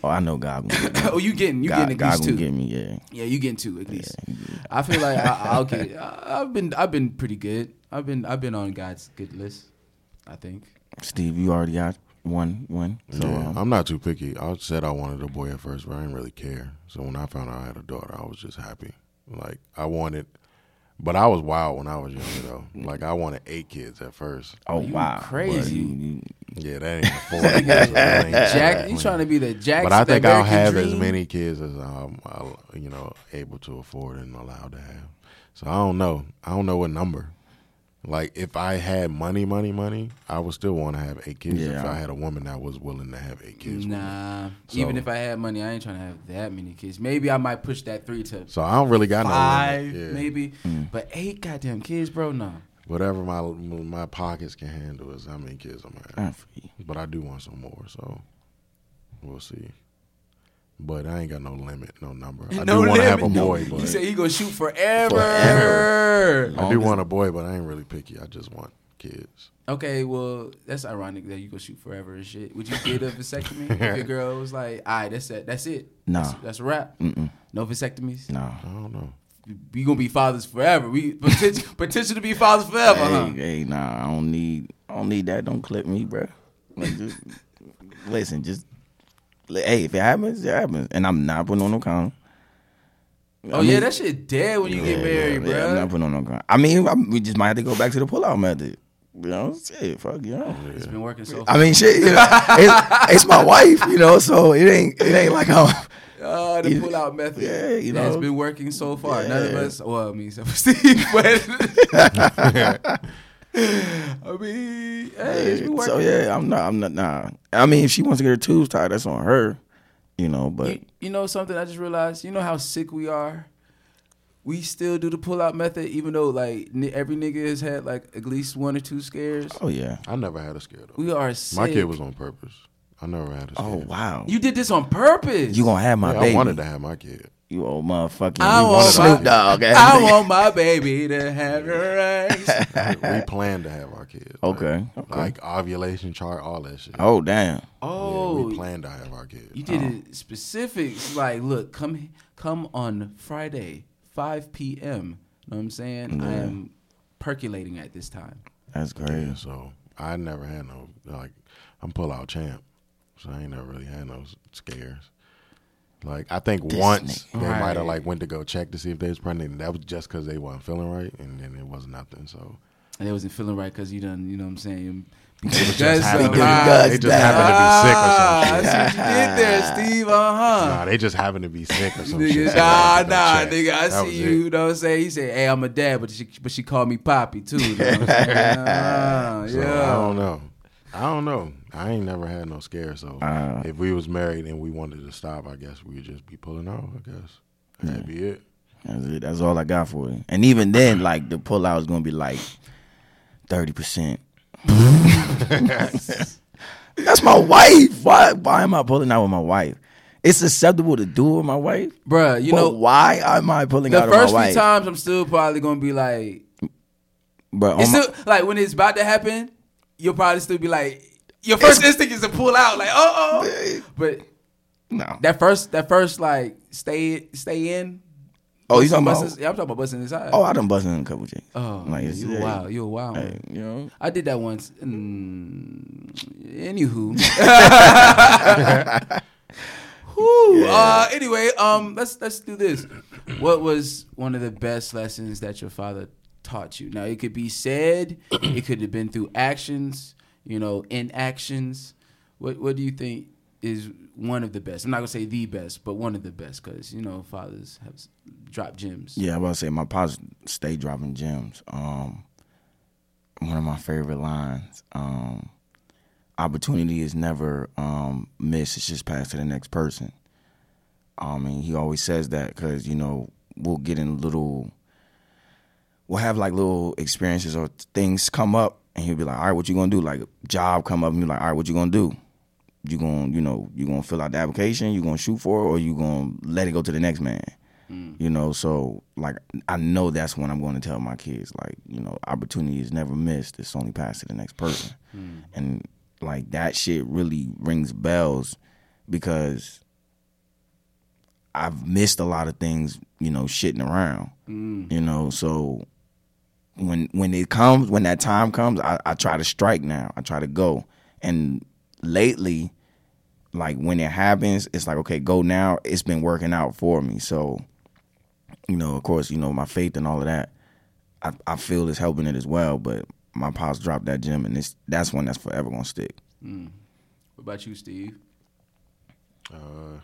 Oh, I know God gonna get me. Oh, you getting you God, getting at God least two. God gonna get me, yeah. Yeah, you getting two at least. Yeah, yeah. I feel like I, I'll get. I, I've been I've been pretty good. I've been I've been on God's good list, I think. Steve, you already got one one. So yeah, um, I'm not too picky. I said I wanted a boy at first, but I didn't really care. So when I found out I had a daughter, I was just happy. Like I wanted, but I was wild when I was younger though. Like I wanted eight kids at first. Oh, oh wow, crazy. But, you, you, Yeah, that ain't affordable. So that ain't Jack, you trying to be the Jack? But I think I'll have dream. as many kids as I'm, I'll, you know, able to afford and allowed to have. So I don't know. I don't know what number. Like if I had money, money, money, I would still want to have eight kids. Yeah. If I had a woman that was willing to have eight kids. Nah, so, even if I had money, I ain't trying to have that many kids. Maybe I might push that three to. So I don't really got five, no yeah. maybe, mm. but eight goddamn kids, bro. No. Nah. Whatever my my pockets can handle is how many kids I'm having. But I do want some more, so we'll see. But I ain't got no limit, no number. I no do want to have a boy. No. But he said he gonna shoot forever. forever. I do want a boy, but I ain't really picky. I just want kids. Okay, well, that's ironic that you go shoot forever and shit. Would you get a vasectomy? If your girl was like, all right, that's it. That's it. No. That's, that's a wrap. Mm-mm. No vasectomies? No. I don't know. We gonna be fathers forever. We potential, potential to be fathers forever. Hey, huh? hey, nah, I don't need, I don't need that. Don't clip me, bro. Like, just, listen, just hey, if it happens, it happens, and I'm not putting on no condom. Oh I mean, yeah, that shit dead when you yeah, get married, yeah, bro. Yeah, I'm not putting on no condom. I mean, I, we just might have to go back to the pull-out method. You know, shit, fuck you know. It's been working so far. I mean, shit, you know, it's, it's my wife, you know, so it ain't, it ain't like I'm. Uh, the pull out method. Yeah, you know. It's been working so far. Yeah. None of us, well, I mean, except for Steve, but I mean, hey, it's been working. So, yeah, I'm not, I'm not, nah. I mean, if she wants to get her tubes tied, that's on her, you know, but. You, you know something I just realized? You know how sick we are? We still do the pull out method, even though, like, every nigga has had, like, at least one or two scares. Oh, yeah. I never had a scare, though. We are sick. My kid was on purpose. I never had a kid. Oh, wow. You did this on purpose. You going to have my yeah, baby. I wanted to have my kid. You old motherfucking I want Snoop my, Dogg. I nigga. want my baby to have her rights. We planned to have our kids. Okay. Like, okay. like ovulation chart, all that shit. Oh, damn. Oh. Yeah, we planned to have our kids. You did oh. it specifics. Like, look, come come on Friday, five p.m. You know what I'm saying? Yeah. I am percolating at this time. That's great. Yeah, so I never had no, like, I'm pull-out champ. So I ain't never really had no scares. Like, I think this once nigga. they right. might have, like, went to go check to see if they was pregnant. And that was just because they wasn't feeling right, and then it was nothing, so. And they wasn't feeling right because you done, you know what I'm saying? Because it was just happened, so they just happened to be sick or some shit. Ah, I see what you did there, Steve, uh-huh. Nah, they just happened to be sick or some nigga, shit. So nah, nah, check. nigga, I that see you, it. you know what I'm saying? He said, hey, I'm a dad, but she, but she called me Poppy, too. You know what I'm saying? uh, so, yeah. I don't know. I don't know. I ain't never had no scare, so uh, if we was married and we wanted to stop, I guess we would just be pulling out, I guess. Yeah. That'd be it. That's it. That's all I got for it. And even then, like, the pull-out is going to be, like, thirty percent. That's my wife. Why Why am I pulling out with my wife? It's acceptable to do it with my wife. Bruh, you but know. why am I pulling out with my wife? The first few times, I'm still probably going to be like. Bruh, it's my, still, like, when it's about to happen, you'll probably still be like. Your first it's, instinct is to pull out, like, uh-oh. Man. But no. That first, that first, like, stay stay in. Oh, you talking about? Yeah, I'm talking about busting inside. Oh, I done busting in a couple of J's. Oh, like, yeah, you a wild. You a wild hey, one. You know? I did that once. Mm, anywho. Whew, yeah. uh, anyway, um, let's let's do this. What was one of the best lessons that your father taught you? Now, it could be said. It could have been through actions. You know, inactions. What what do you think is one of the best? I'm not gonna say the best, but one of the best, because you know fathers have dropped gems. Yeah, I was about to say my pops stay dropping gems. Um, one of my favorite lines: um, "Opportunity is never um, missed; it's just passed to the next person." Um, and he always says that because you know we'll get in little, we'll have like little experiences or things come up. And he'll be like, all right, what you gonna do? Like, job come up and you're like, all right, what you gonna do? You gonna, you know, you gonna fill out the application, you gonna shoot for it, or you gonna let it go to the next man? Mm. You know, so, like, I know that's when I'm gonna tell my kids, like, you know, opportunity is never missed, it's only passed to the next person. Mm. And, like, that shit really rings bells because I've missed a lot of things, you know, shitting around, mm. you know, so. When when it comes, when that time comes, I, I try to strike now. I try to go. And lately, like when it happens, it's like, okay, go now. It's been working out for me. So, you know, of course, you know, my faith and all of that, I, I feel is helping it as well. But my pops dropped that gem, and it's, that's one that's forever gonna stick. Mm. What about you, Steve? Uh,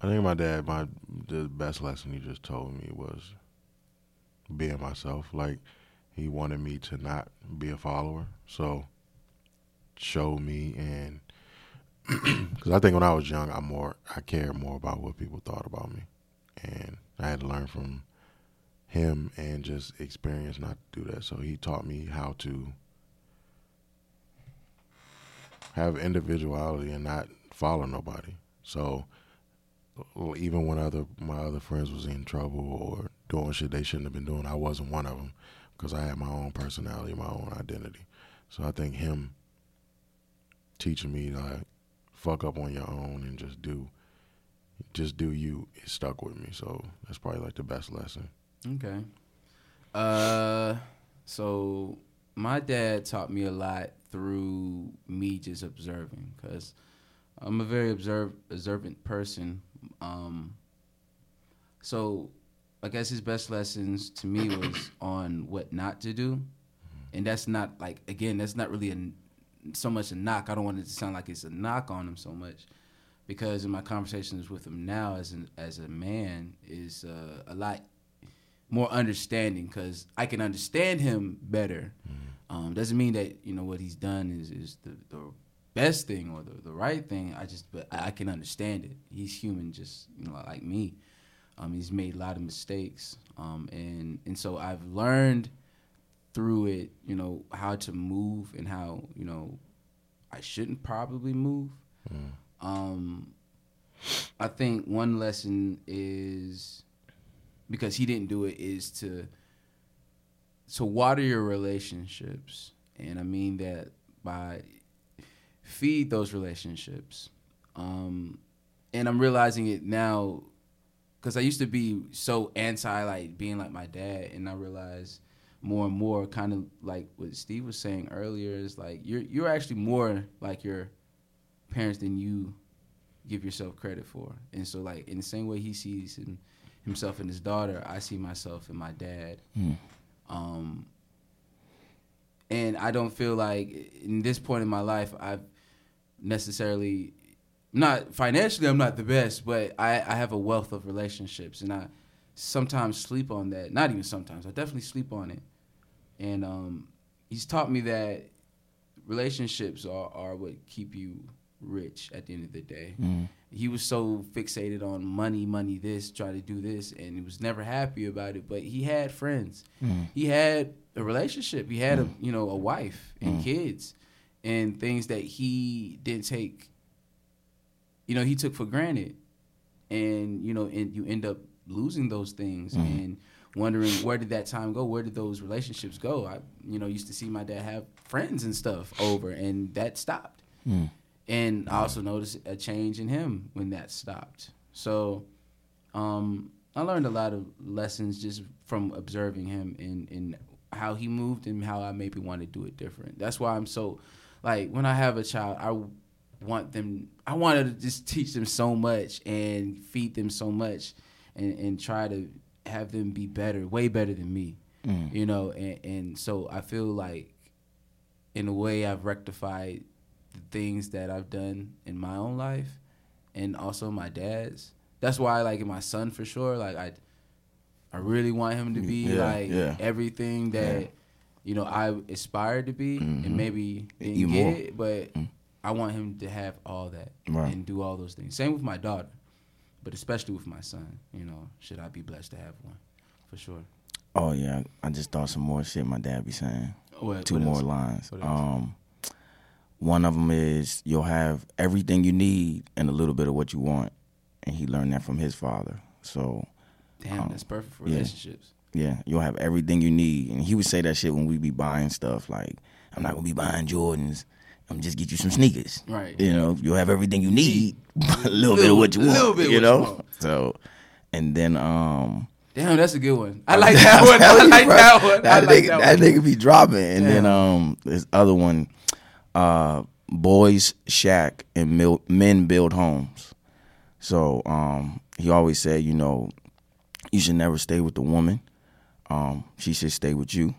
I think my dad, my the best lesson he just told me was being myself. Like, he wanted me to not be a follower, so show me. And because I think when I was young, I more I cared more about what people thought about me, and I had to learn from him and just experience not to do that. So he taught me how to have individuality and not follow nobody. So even when other my other friends was in trouble or doing shit they shouldn't have been doing, I wasn't one of them because I had my own personality, my own identity. So I think him teaching me like fuck up on your own and just do, just do you, it stuck with me. So that's probably like the best lesson. Okay. Uh, so my dad taught me a lot through me just observing, because I'm a very observe, observant person. Um, so I guess his best lessons to me was on what not to do. And that's not like, again, that's not really a, so much a knock. I don't want it to sound like it's a knock on him so much, because in my conversations with him now as an, as a man is uh, a lot more understanding, because I can understand him better. Mm-hmm. Um, doesn't mean that, you know, what he's done is, is the, the best thing or the, the right thing. I just, but I can understand it. He's human, just, you know, like me. Um, he's made a lot of mistakes. Um, and, and so I've learned through it, you know, how to move and how, you know, I shouldn't probably move. Mm. Um, I think one lesson is, because he didn't do it, is to to water your relationships. And I mean that by feed those relationships. Um, and I'm realizing it now, because I used to be so anti, like, being like my dad, and I realized more and more, kind of like what Steve was saying earlier, is like you're you're actually more like your parents than you give yourself credit for. And so, like, in the same way he sees him, himself and his daughter, I see myself and my dad. Mm. Um, and I don't feel like in this point in my life, I've necessarily, not financially, I'm not the best, but I, I have a wealth of relationships, and I sometimes sleep on that. Not even sometimes, I definitely sleep on it. And um, he's taught me that relationships are, are what keep you rich at the end of the day. Mm. He was so fixated on money, money this, try to do this, and he was never happy about it. But he had friends. Mm. He had a relationship. He had, mm. a you know, a wife and mm. kids and things that he didn't take, you know, he took for granted. And, you know, and you end up losing those things, mm. and wondering, where did that time go? Where did those relationships go? I, you know, used to see my dad have friends and stuff over, and that stopped. Mm. And I also noticed a change in him when that stopped. So um, I learned a lot of lessons just from observing him and, and how he moved and how I maybe want to do it different. That's why I'm so, like, when I have a child, I want them, I want to just teach them so much and feed them so much and, and try to have them be better, way better than me, mm. you know. And, and so I feel like, in a way, I've rectified the things that I've done in my own life and also my dad's. That's why, like, in my son, for sure, like, I I really want him to be, yeah, like, yeah. everything that, yeah. you know, I aspired to be, mm-hmm. and maybe didn't you get more. It, but mm. I want him to have all that, right. and do all those things. Same with my daughter, but especially with my son, you know, should I be blessed to have one, for sure. Oh, yeah, I just thought some more shit my dad be saying. What, Two what more else? lines. Um. One of them is, you'll have everything you need and a little bit of what you want. And he learned that from his father. So, damn, um, that's perfect for yeah. relationships. Yeah, you'll have everything you need. And he would say that shit when we be buying stuff. Like, I'm not going to be buying Jordans. I'm just get you some sneakers. Right. You know, you'll have everything you need, a little, little bit of what you want. A little bit of what you know? So, and then... um. Damn, that's a good one. I like that one. I like that one. That, I like nigga, that, one. that nigga be dropping. And damn. then um, this other one... Uh, boys shack and mil- men build homes. So um, he always said, you know, you should never stay with a woman. Um, she should stay with you.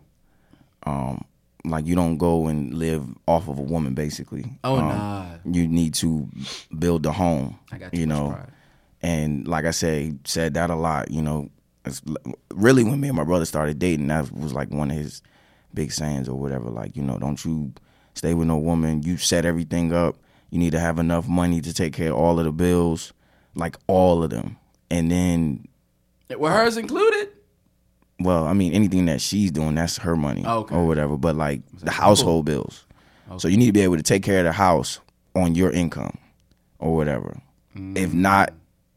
Um, like, you don't go and live off of a woman, basically. Oh, um, nah. You need to build a home. I got you. You know, pride. And like I said, said that a lot. You know, really, when me and my brother started dating, that was like one of his big sayings or whatever. Like, you know, don't you stay with no woman. You set everything up. You need to have enough money to take care of all of the bills, like all of them. And then... Were hers included? Well, I mean, anything that she's doing, that's her money. Oh, okay. Or whatever. But like the household cool? bills. Okay. So you need to be able to take care of the house on your income or whatever. Mm. If not,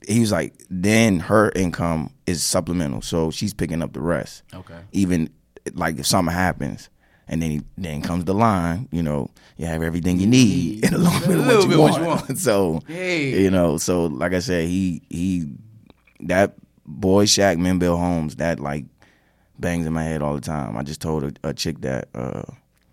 he was like, then her income is supplemental. So she's picking up the rest. Okay. Even like if something happens. And then he, then comes the line, you know, you have everything you need and a little bit of what you, bit want. What you want. So, hey. You know, so like I said, he, he, that boy Shaq, Men Build Homes, that like bangs in my head all the time. I just told a, a chick that uh, a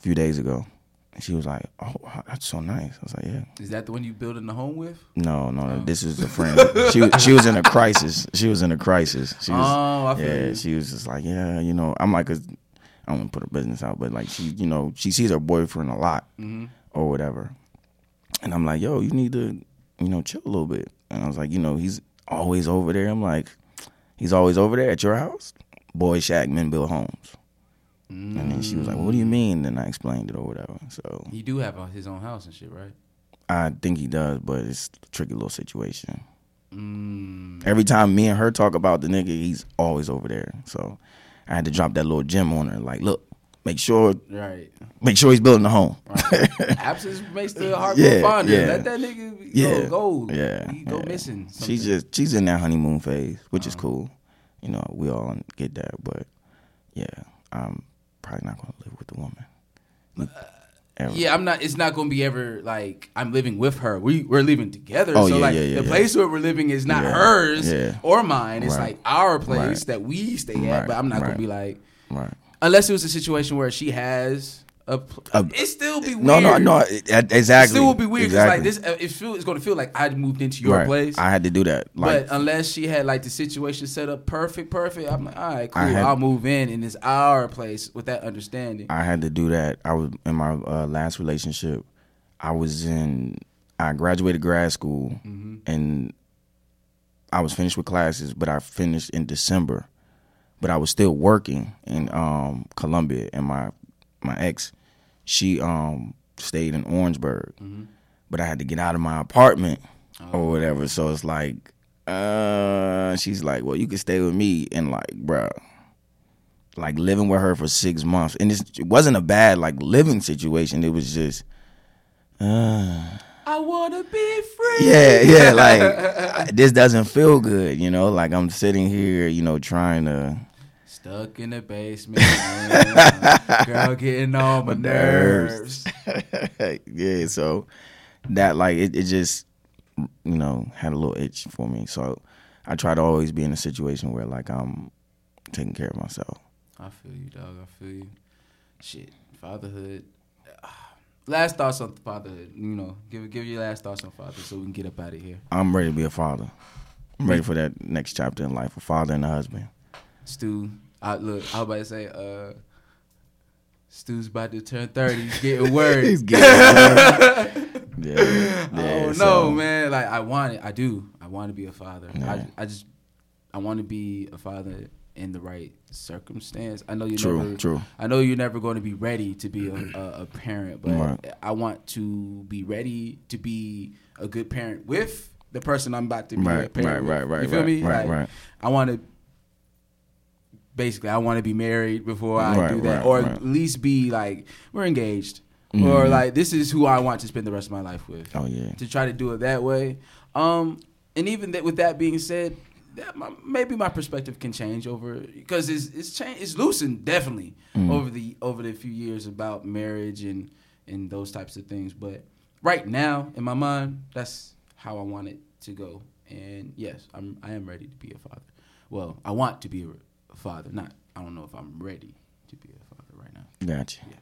few days ago. And she was like, oh, that's so nice. I was like, yeah. Is that the one you building the home with? No, no, no. This is a friend. she she was in a crisis. She was in a crisis. She was, oh, I feel Yeah, you. She was just like, yeah, you know, I'm like a... I don't want to put her business out, but like she, you know, she sees her boyfriend a lot mm-hmm. or whatever. And I'm like, yo, you need to, you know, chill a little bit. And I was like, you know, he's always over there. I'm like, he's always over there at your house? Boy Shaq, Men Build Homes. Mm-hmm. And then she was like, well, what do you mean? And I explained it or whatever. So he do have his own house and shit, right? I think he does, but it's a tricky little situation. Mm-hmm. Every time me and her talk about the nigga, he's always over there. So I had to drop that little gem on her. Like, look, make sure, right. Make sure he's building a home. Right. Absence makes the heart go yeah, fonder. Yeah. Let that nigga yeah. go. go. Yeah, he go yeah. missing. Something. She's just she's in that honeymoon phase, which uh-huh. is cool. You know, we all get that, but yeah, I'm probably not gonna live with a woman. Ever. Yeah, I'm not. It's not gonna be ever like I'm living with her. We we're living together. Oh, so yeah, like yeah, yeah, the yeah. place where we're living is not yeah, hers yeah. or mine. It's right. like our place right. that we stay at. Right. But I'm not right. gonna be like, right. unless it was a situation where she has a. Pl- uh, it still be weird. No, no, no. It, exactly. It still would be weird exactly. Cause like this. It feel it's gonna feel like I moved into your right. place. I had to do that. Like, but unless she had like the situation set up perfect, perfect. I'm like, all right, cool. Had, I'll move in, and it's our place with that understanding. I had to do that. I was in my uh, last relationship. I was in. I graduated grad school, mm-hmm. and I was finished with classes, but I finished in December. But I was still working in um, Columbia, and my my ex. She um, stayed in Orangeburg, mm-hmm. but I had to get out of my apartment oh. or whatever. So it's like, uh, she's like, well, you can stay with me. And like, bro, like living with her for six months. And it's, it wasn't a bad like living situation. It was just, uh, I want to be free. Yeah, yeah. Like, I, this doesn't feel good, you know? Like, I'm sitting here, you know, trying to. Stuck in the basement, girl, getting on my nerves. Yeah, so that like it, it just you know had a little itch for me. So I try to always be in a situation where like I'm taking care of myself. I feel you, dog. I feel you. Shit, fatherhood. Last thoughts on fatherhood. You know, give give your last thoughts on fatherhood so we can get up out of here. I'm ready to be a father. I'm ready for that next chapter in life, a father and a husband. Stu. I, look, I was about to say, uh, Stu's about to turn thirty. He's getting worried. He's getting worried. yeah, yeah, I don't so. know, man. Like, I want it. I do. I want to be a father. Yeah. I, I just, I want to be a father in the right circumstance. I know you're true, never, true. I know you're never going to be ready to be a, a, a parent, but right. I want to be ready to be a good parent with the person I'm about to be right, a parent right, with. Right, right, you feel right, me? Right, like, right. I want to. Basically, I want to be married before I right, do that, right, or right. at least be like we're engaged, mm-hmm. or like this is who I want to spend the rest of my life with. Oh yeah, to try to do it that way. Um, and even that, with that being said, that my, maybe my perspective can change over because it's it's change it's loosened definitely mm-hmm. over the over the few years about marriage and and those types of things. But right now, in my mind, that's how I want it to go. And yes, I'm I am ready to be a father. Well, I want to be a father, not. I don't know if I'm ready to be a father right now. Gotcha. Yeah.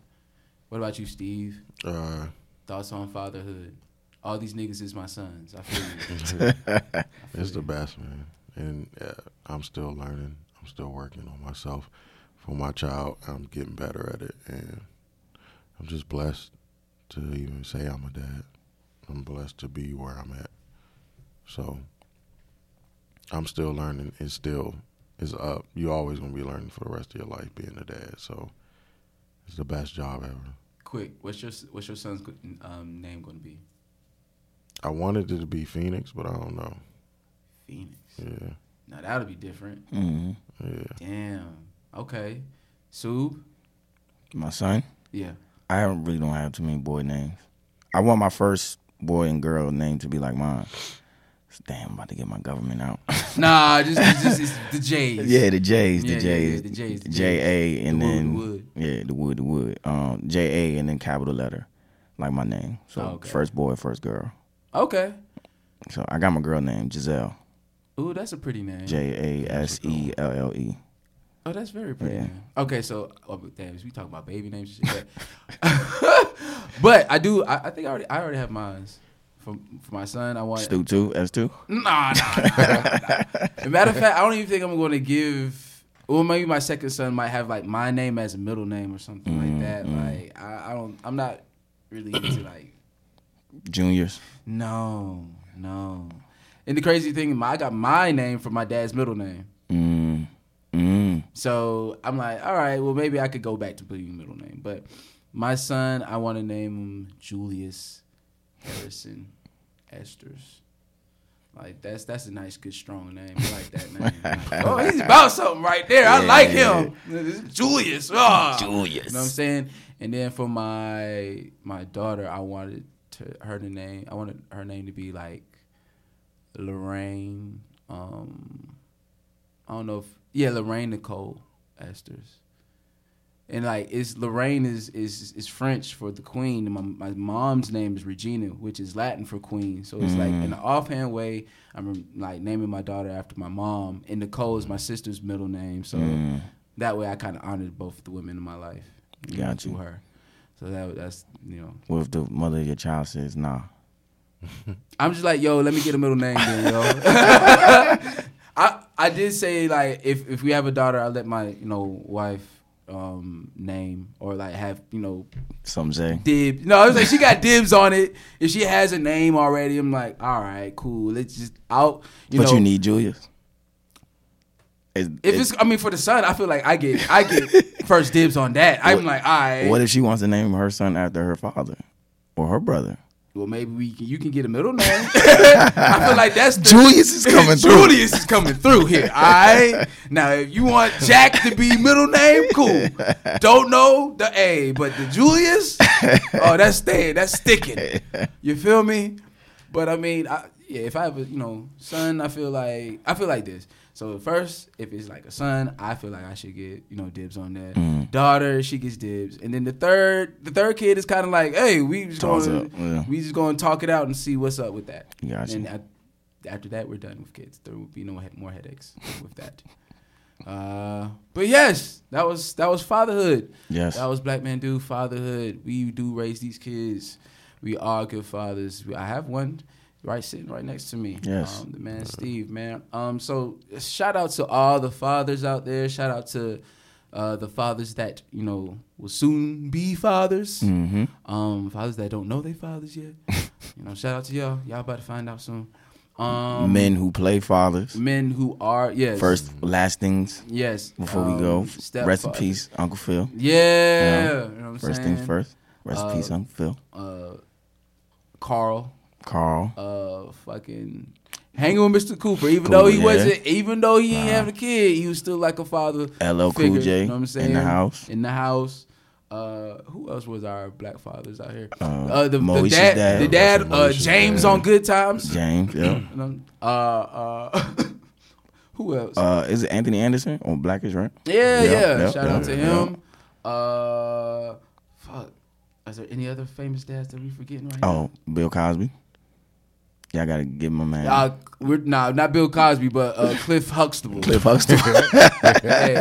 What about you, Steve? Uh, Thoughts on fatherhood? All these niggas is my sons. I feel you. I feel it's you. The best, man. And uh, I'm still learning. I'm still working on myself for my child. I'm getting better at it, and I'm just blessed to even say I'm a dad. I'm blessed to be where I'm at. So I'm still learning. It still is up. You're always going to be learning for the rest of your life being a dad. So it's the best job ever. Quick, what's your what's your son's um, name going to be? I wanted it to be Phoenix, but I don't know. Phoenix? Yeah. Now, that would be different. Mm-hmm. Yeah. Damn. Okay. Sub? My son? Yeah. I really don't have too many boy names. I want my first boy and girl name to be like mine. Damn, I'm about to get my government out. Nah, just, just it's the J's. Yeah, the J's, the yeah, J's. Yeah, the J's, the J's. J A and the then. Wood, the wood. Yeah, the wood, the wood. Um, J A and then capital letter, like my name. So, okay. First boy, first girl. Okay. So, I got my girl name, Giselle. Ooh, that's a pretty name. J A S E L L E. Oh, that's very pretty. Yeah. Okay, so oh, damn, we talking about baby names, and shit. But I do. I, I think I already. I already have mine. For, for my son, I want Stu two S two. Nah, nah. nah. Matter of fact, I don't even think I'm going to give. Well, maybe my second son might have like my name as a middle name or something mm-hmm, like that. Mm-hmm. Like I, I don't. I'm not really into like juniors. No, no. And the crazy thing, my, I got my name from my dad's middle name. Mm. Mm. So I'm like, all right, well, maybe I could go back to being middle name. But my son, I want to name him Julius Harrison Esters. Like, that's that's a nice, good, strong name. I like that name. Like, oh, he's about something right there. I yeah, like him. Yeah. Julius. Oh. Julius. You know what I'm saying? And then for my my daughter, I wanted to, her to name. I wanted her name to be like Lorraine. Um, I don't know if. Yeah, Lorraine Nicole Esters. And, like, it's Lorraine is is is French for the queen. And my, my mom's name is Regina, which is Latin for queen. So it's, mm. like, in an offhand way, I'm, like, naming my daughter after my mom. And Nicole is my sister's middle name. So mm. that way I kind of honored both the women in my life. You got know, you. To her. So that that's, you know. What if the mother of your child says, nah? I'm just like, yo, let me get a middle name then, yo. I, I did say, like, if, if we have a daughter, I'll let my, you know, wife um, name or, like, have, you know. Some say. Dibs. No, I was like, she got dibs on it. If she has a name already, I'm like, all right, cool. Let's just out. You but know, you need Julius. It's, if it's, it's, I mean, for the son, I feel like I get I get first dibs on that. I'm what, like, all right. What if she wants to name her son after her father or her brother? Well, maybe we can, you can get a middle name. I feel like that's... The, Julius is coming through. Julius is coming through here, all right? Now, if you want Jack to be middle name, cool. Don't know the A, but the Julius, oh, that's staying. That's sticking. You feel me? But, I mean, I, yeah, if I have a, you know, son, I feel like... I feel like this. So, first, if it's like a son, I feel like I should get, you know, dibs on that. Mm. Daughter, she gets dibs. And then the third the third kid is kind of like, hey, we just going yeah. we just going to talk it out and see what's up with that. Gotcha. And I, after that, we're done with kids. There will be no he- more headaches with that. Uh, but, yes, that was that was fatherhood. Yes. That was Black Men Do fatherhood. We do raise these kids. We are good fathers. I have one. Right, sitting right next to me. Yes. Um, the man, Steve, man. Um, so shout out to all the fathers out there. Shout out to uh, the fathers that, you know, will soon be fathers. Mm-hmm. Um, fathers that don't know they fathers yet. You know, shout out to y'all. Y'all about to find out soon. Um, men who play fathers. Men who are, yes. First, last things. Yes. Before um, we go, rest in peace, Uncle Phil. Yeah. You know, you know what I'm first saying? Things first. Rest in uh, peace, Uncle Phil. Uh, Carl. Carl, uh, fucking hanging with Mister Cooper. Even Cooper, though he yeah. wasn't, even though he nah. didn't have a kid, he was still like a father. L L figure, Cool J, you know what I'm saying? In the house, in the house. Uh, who else was our black fathers out here? Uh, uh the, the dad, dad, the dad, uh, James dad. On Good Times. James, yeah. uh, uh, who else? Uh, is it Anthony Anderson on Blackish, right? Yeah, yeah. yeah. Yep, Shout yep, out to yep. him. Uh, fuck. Is there any other famous dads that we forgetting right oh, now? Oh, Bill Cosby. Y'all gotta give him a man. Uh, we're, nah, not Bill Cosby, but uh, Cliff Huxtable. Cliff Huxtable. Hey,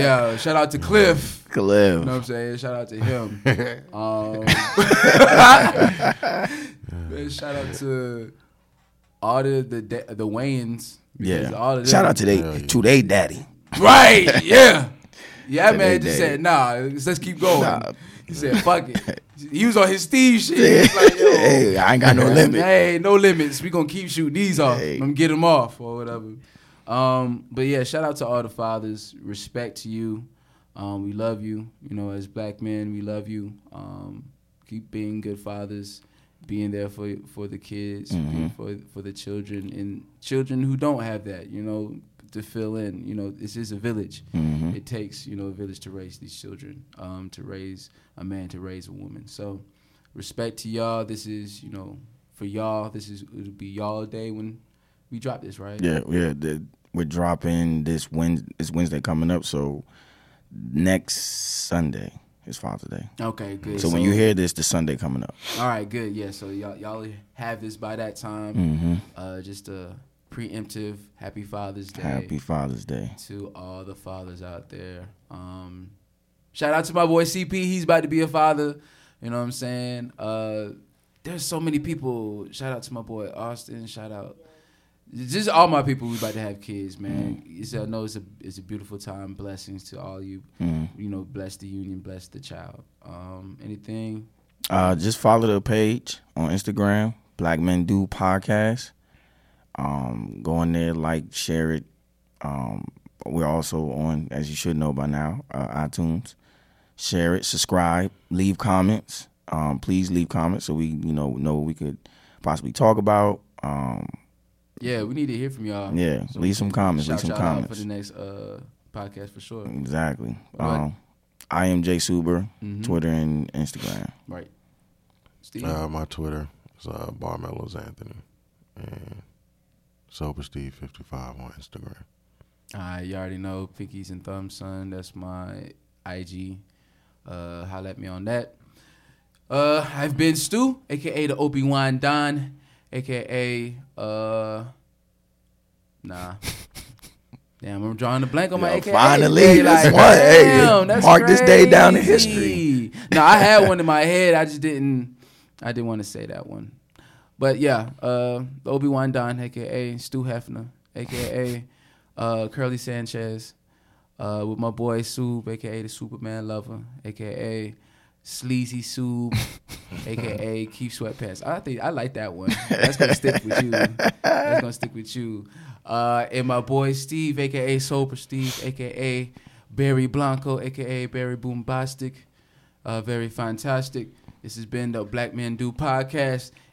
yeah, shout out to Cliff. Cliff. You know what I'm saying? Shout out to him. Um, man, shout out to all the the, the Wayans. Yeah. All of shout out to they, yeah, yeah. to they daddy. Right, yeah. Yeah, that man just said, nah, let's keep going. Nah. He said, fuck it. He was on his Steve shit. He was like, yo, hey, I ain't got no limits. Hey, no limits. We gonna keep shooting these off. Hey. I'm gonna get them off or whatever. Um, but yeah, shout out to all the fathers. Respect to you. Um, we love you. You know, as black men, we love you. Um, keep being good fathers, being there for for the kids, mm-hmm. being for for the children, and children who don't have that, you know, to fill in. You know, this is a village. Mm-hmm. It takes, you know, a village to raise these children, um, to raise a man, to raise a woman. So respect to y'all. This is, you know, for y'all. This is, it'll be y'all day when we drop this, right? Yeah, yeah. The, we're dropping this Wednesday, it's Wednesday coming up, so next Sunday is Father's Day. Okay, good. So, so when you hear this, the Sunday coming up. All right, good. Yeah, so y'all, y'all have this by that time. Mm-hmm. Uh, just a preemptive Happy Father's Day. Happy Father's Day to all the fathers out there. Um, shout out to my boy C P. He's about to be a father. You know what I'm saying? Uh, there's so many people. Shout out to my boy Austin. Shout out. Just all my people who about to have kids, man. Mm. It's, I know it's a it's a beautiful time. Blessings to all you. Mm. You know, bless the union, bless the child. Um, anything? Uh, just follow the page on Instagram, Black Men Do Podcast. Um, go in there, like, share it. Um, we're also on, as you should know by now, uh, iTunes. Share it, subscribe, leave comments. Um, please leave comments so we you know know what we could possibly talk about. Um, Yeah, we need to hear from y'all. Yeah, so leave some comments. Leave some comments out for the next uh, podcast for sure. Exactly. Um, I am Jay Suber, mm-hmm. Twitter and Instagram. Right. Steve? Uh, my Twitter is uh, Barmelos Anthony and Sober Steve fifty-five on Instagram. All right, you already know Pinkies and Thumbs, son. That's my I G. Uh, holla at me on that. Uh, I've been Stu, a k a the Obi-Wan Don. A K A, uh, nah. Damn, I'm drawing a blank on my yo, A K A. Finally, like, that's one. Damn, that's mark crazy. This day down in history. No, I had one in my head. I just didn't, I didn't want to say that one. But yeah, uh, Obi-Wan Don, A K A Stu Hefner, A K A uh, Curly Sanchez, uh, with my boy Soob, A K A the Superman Lover, A K A Sleazy Soup, A K A Keep Sweatpants. I think I like that one. That's gonna stick with you. That's gonna stick with you. Uh, and my boy Steve, A K A Sober Steve, A K A Barry Blanco, A K A Barry Boombastic, uh, very fantastic. This has been the Black Men Do Podcast,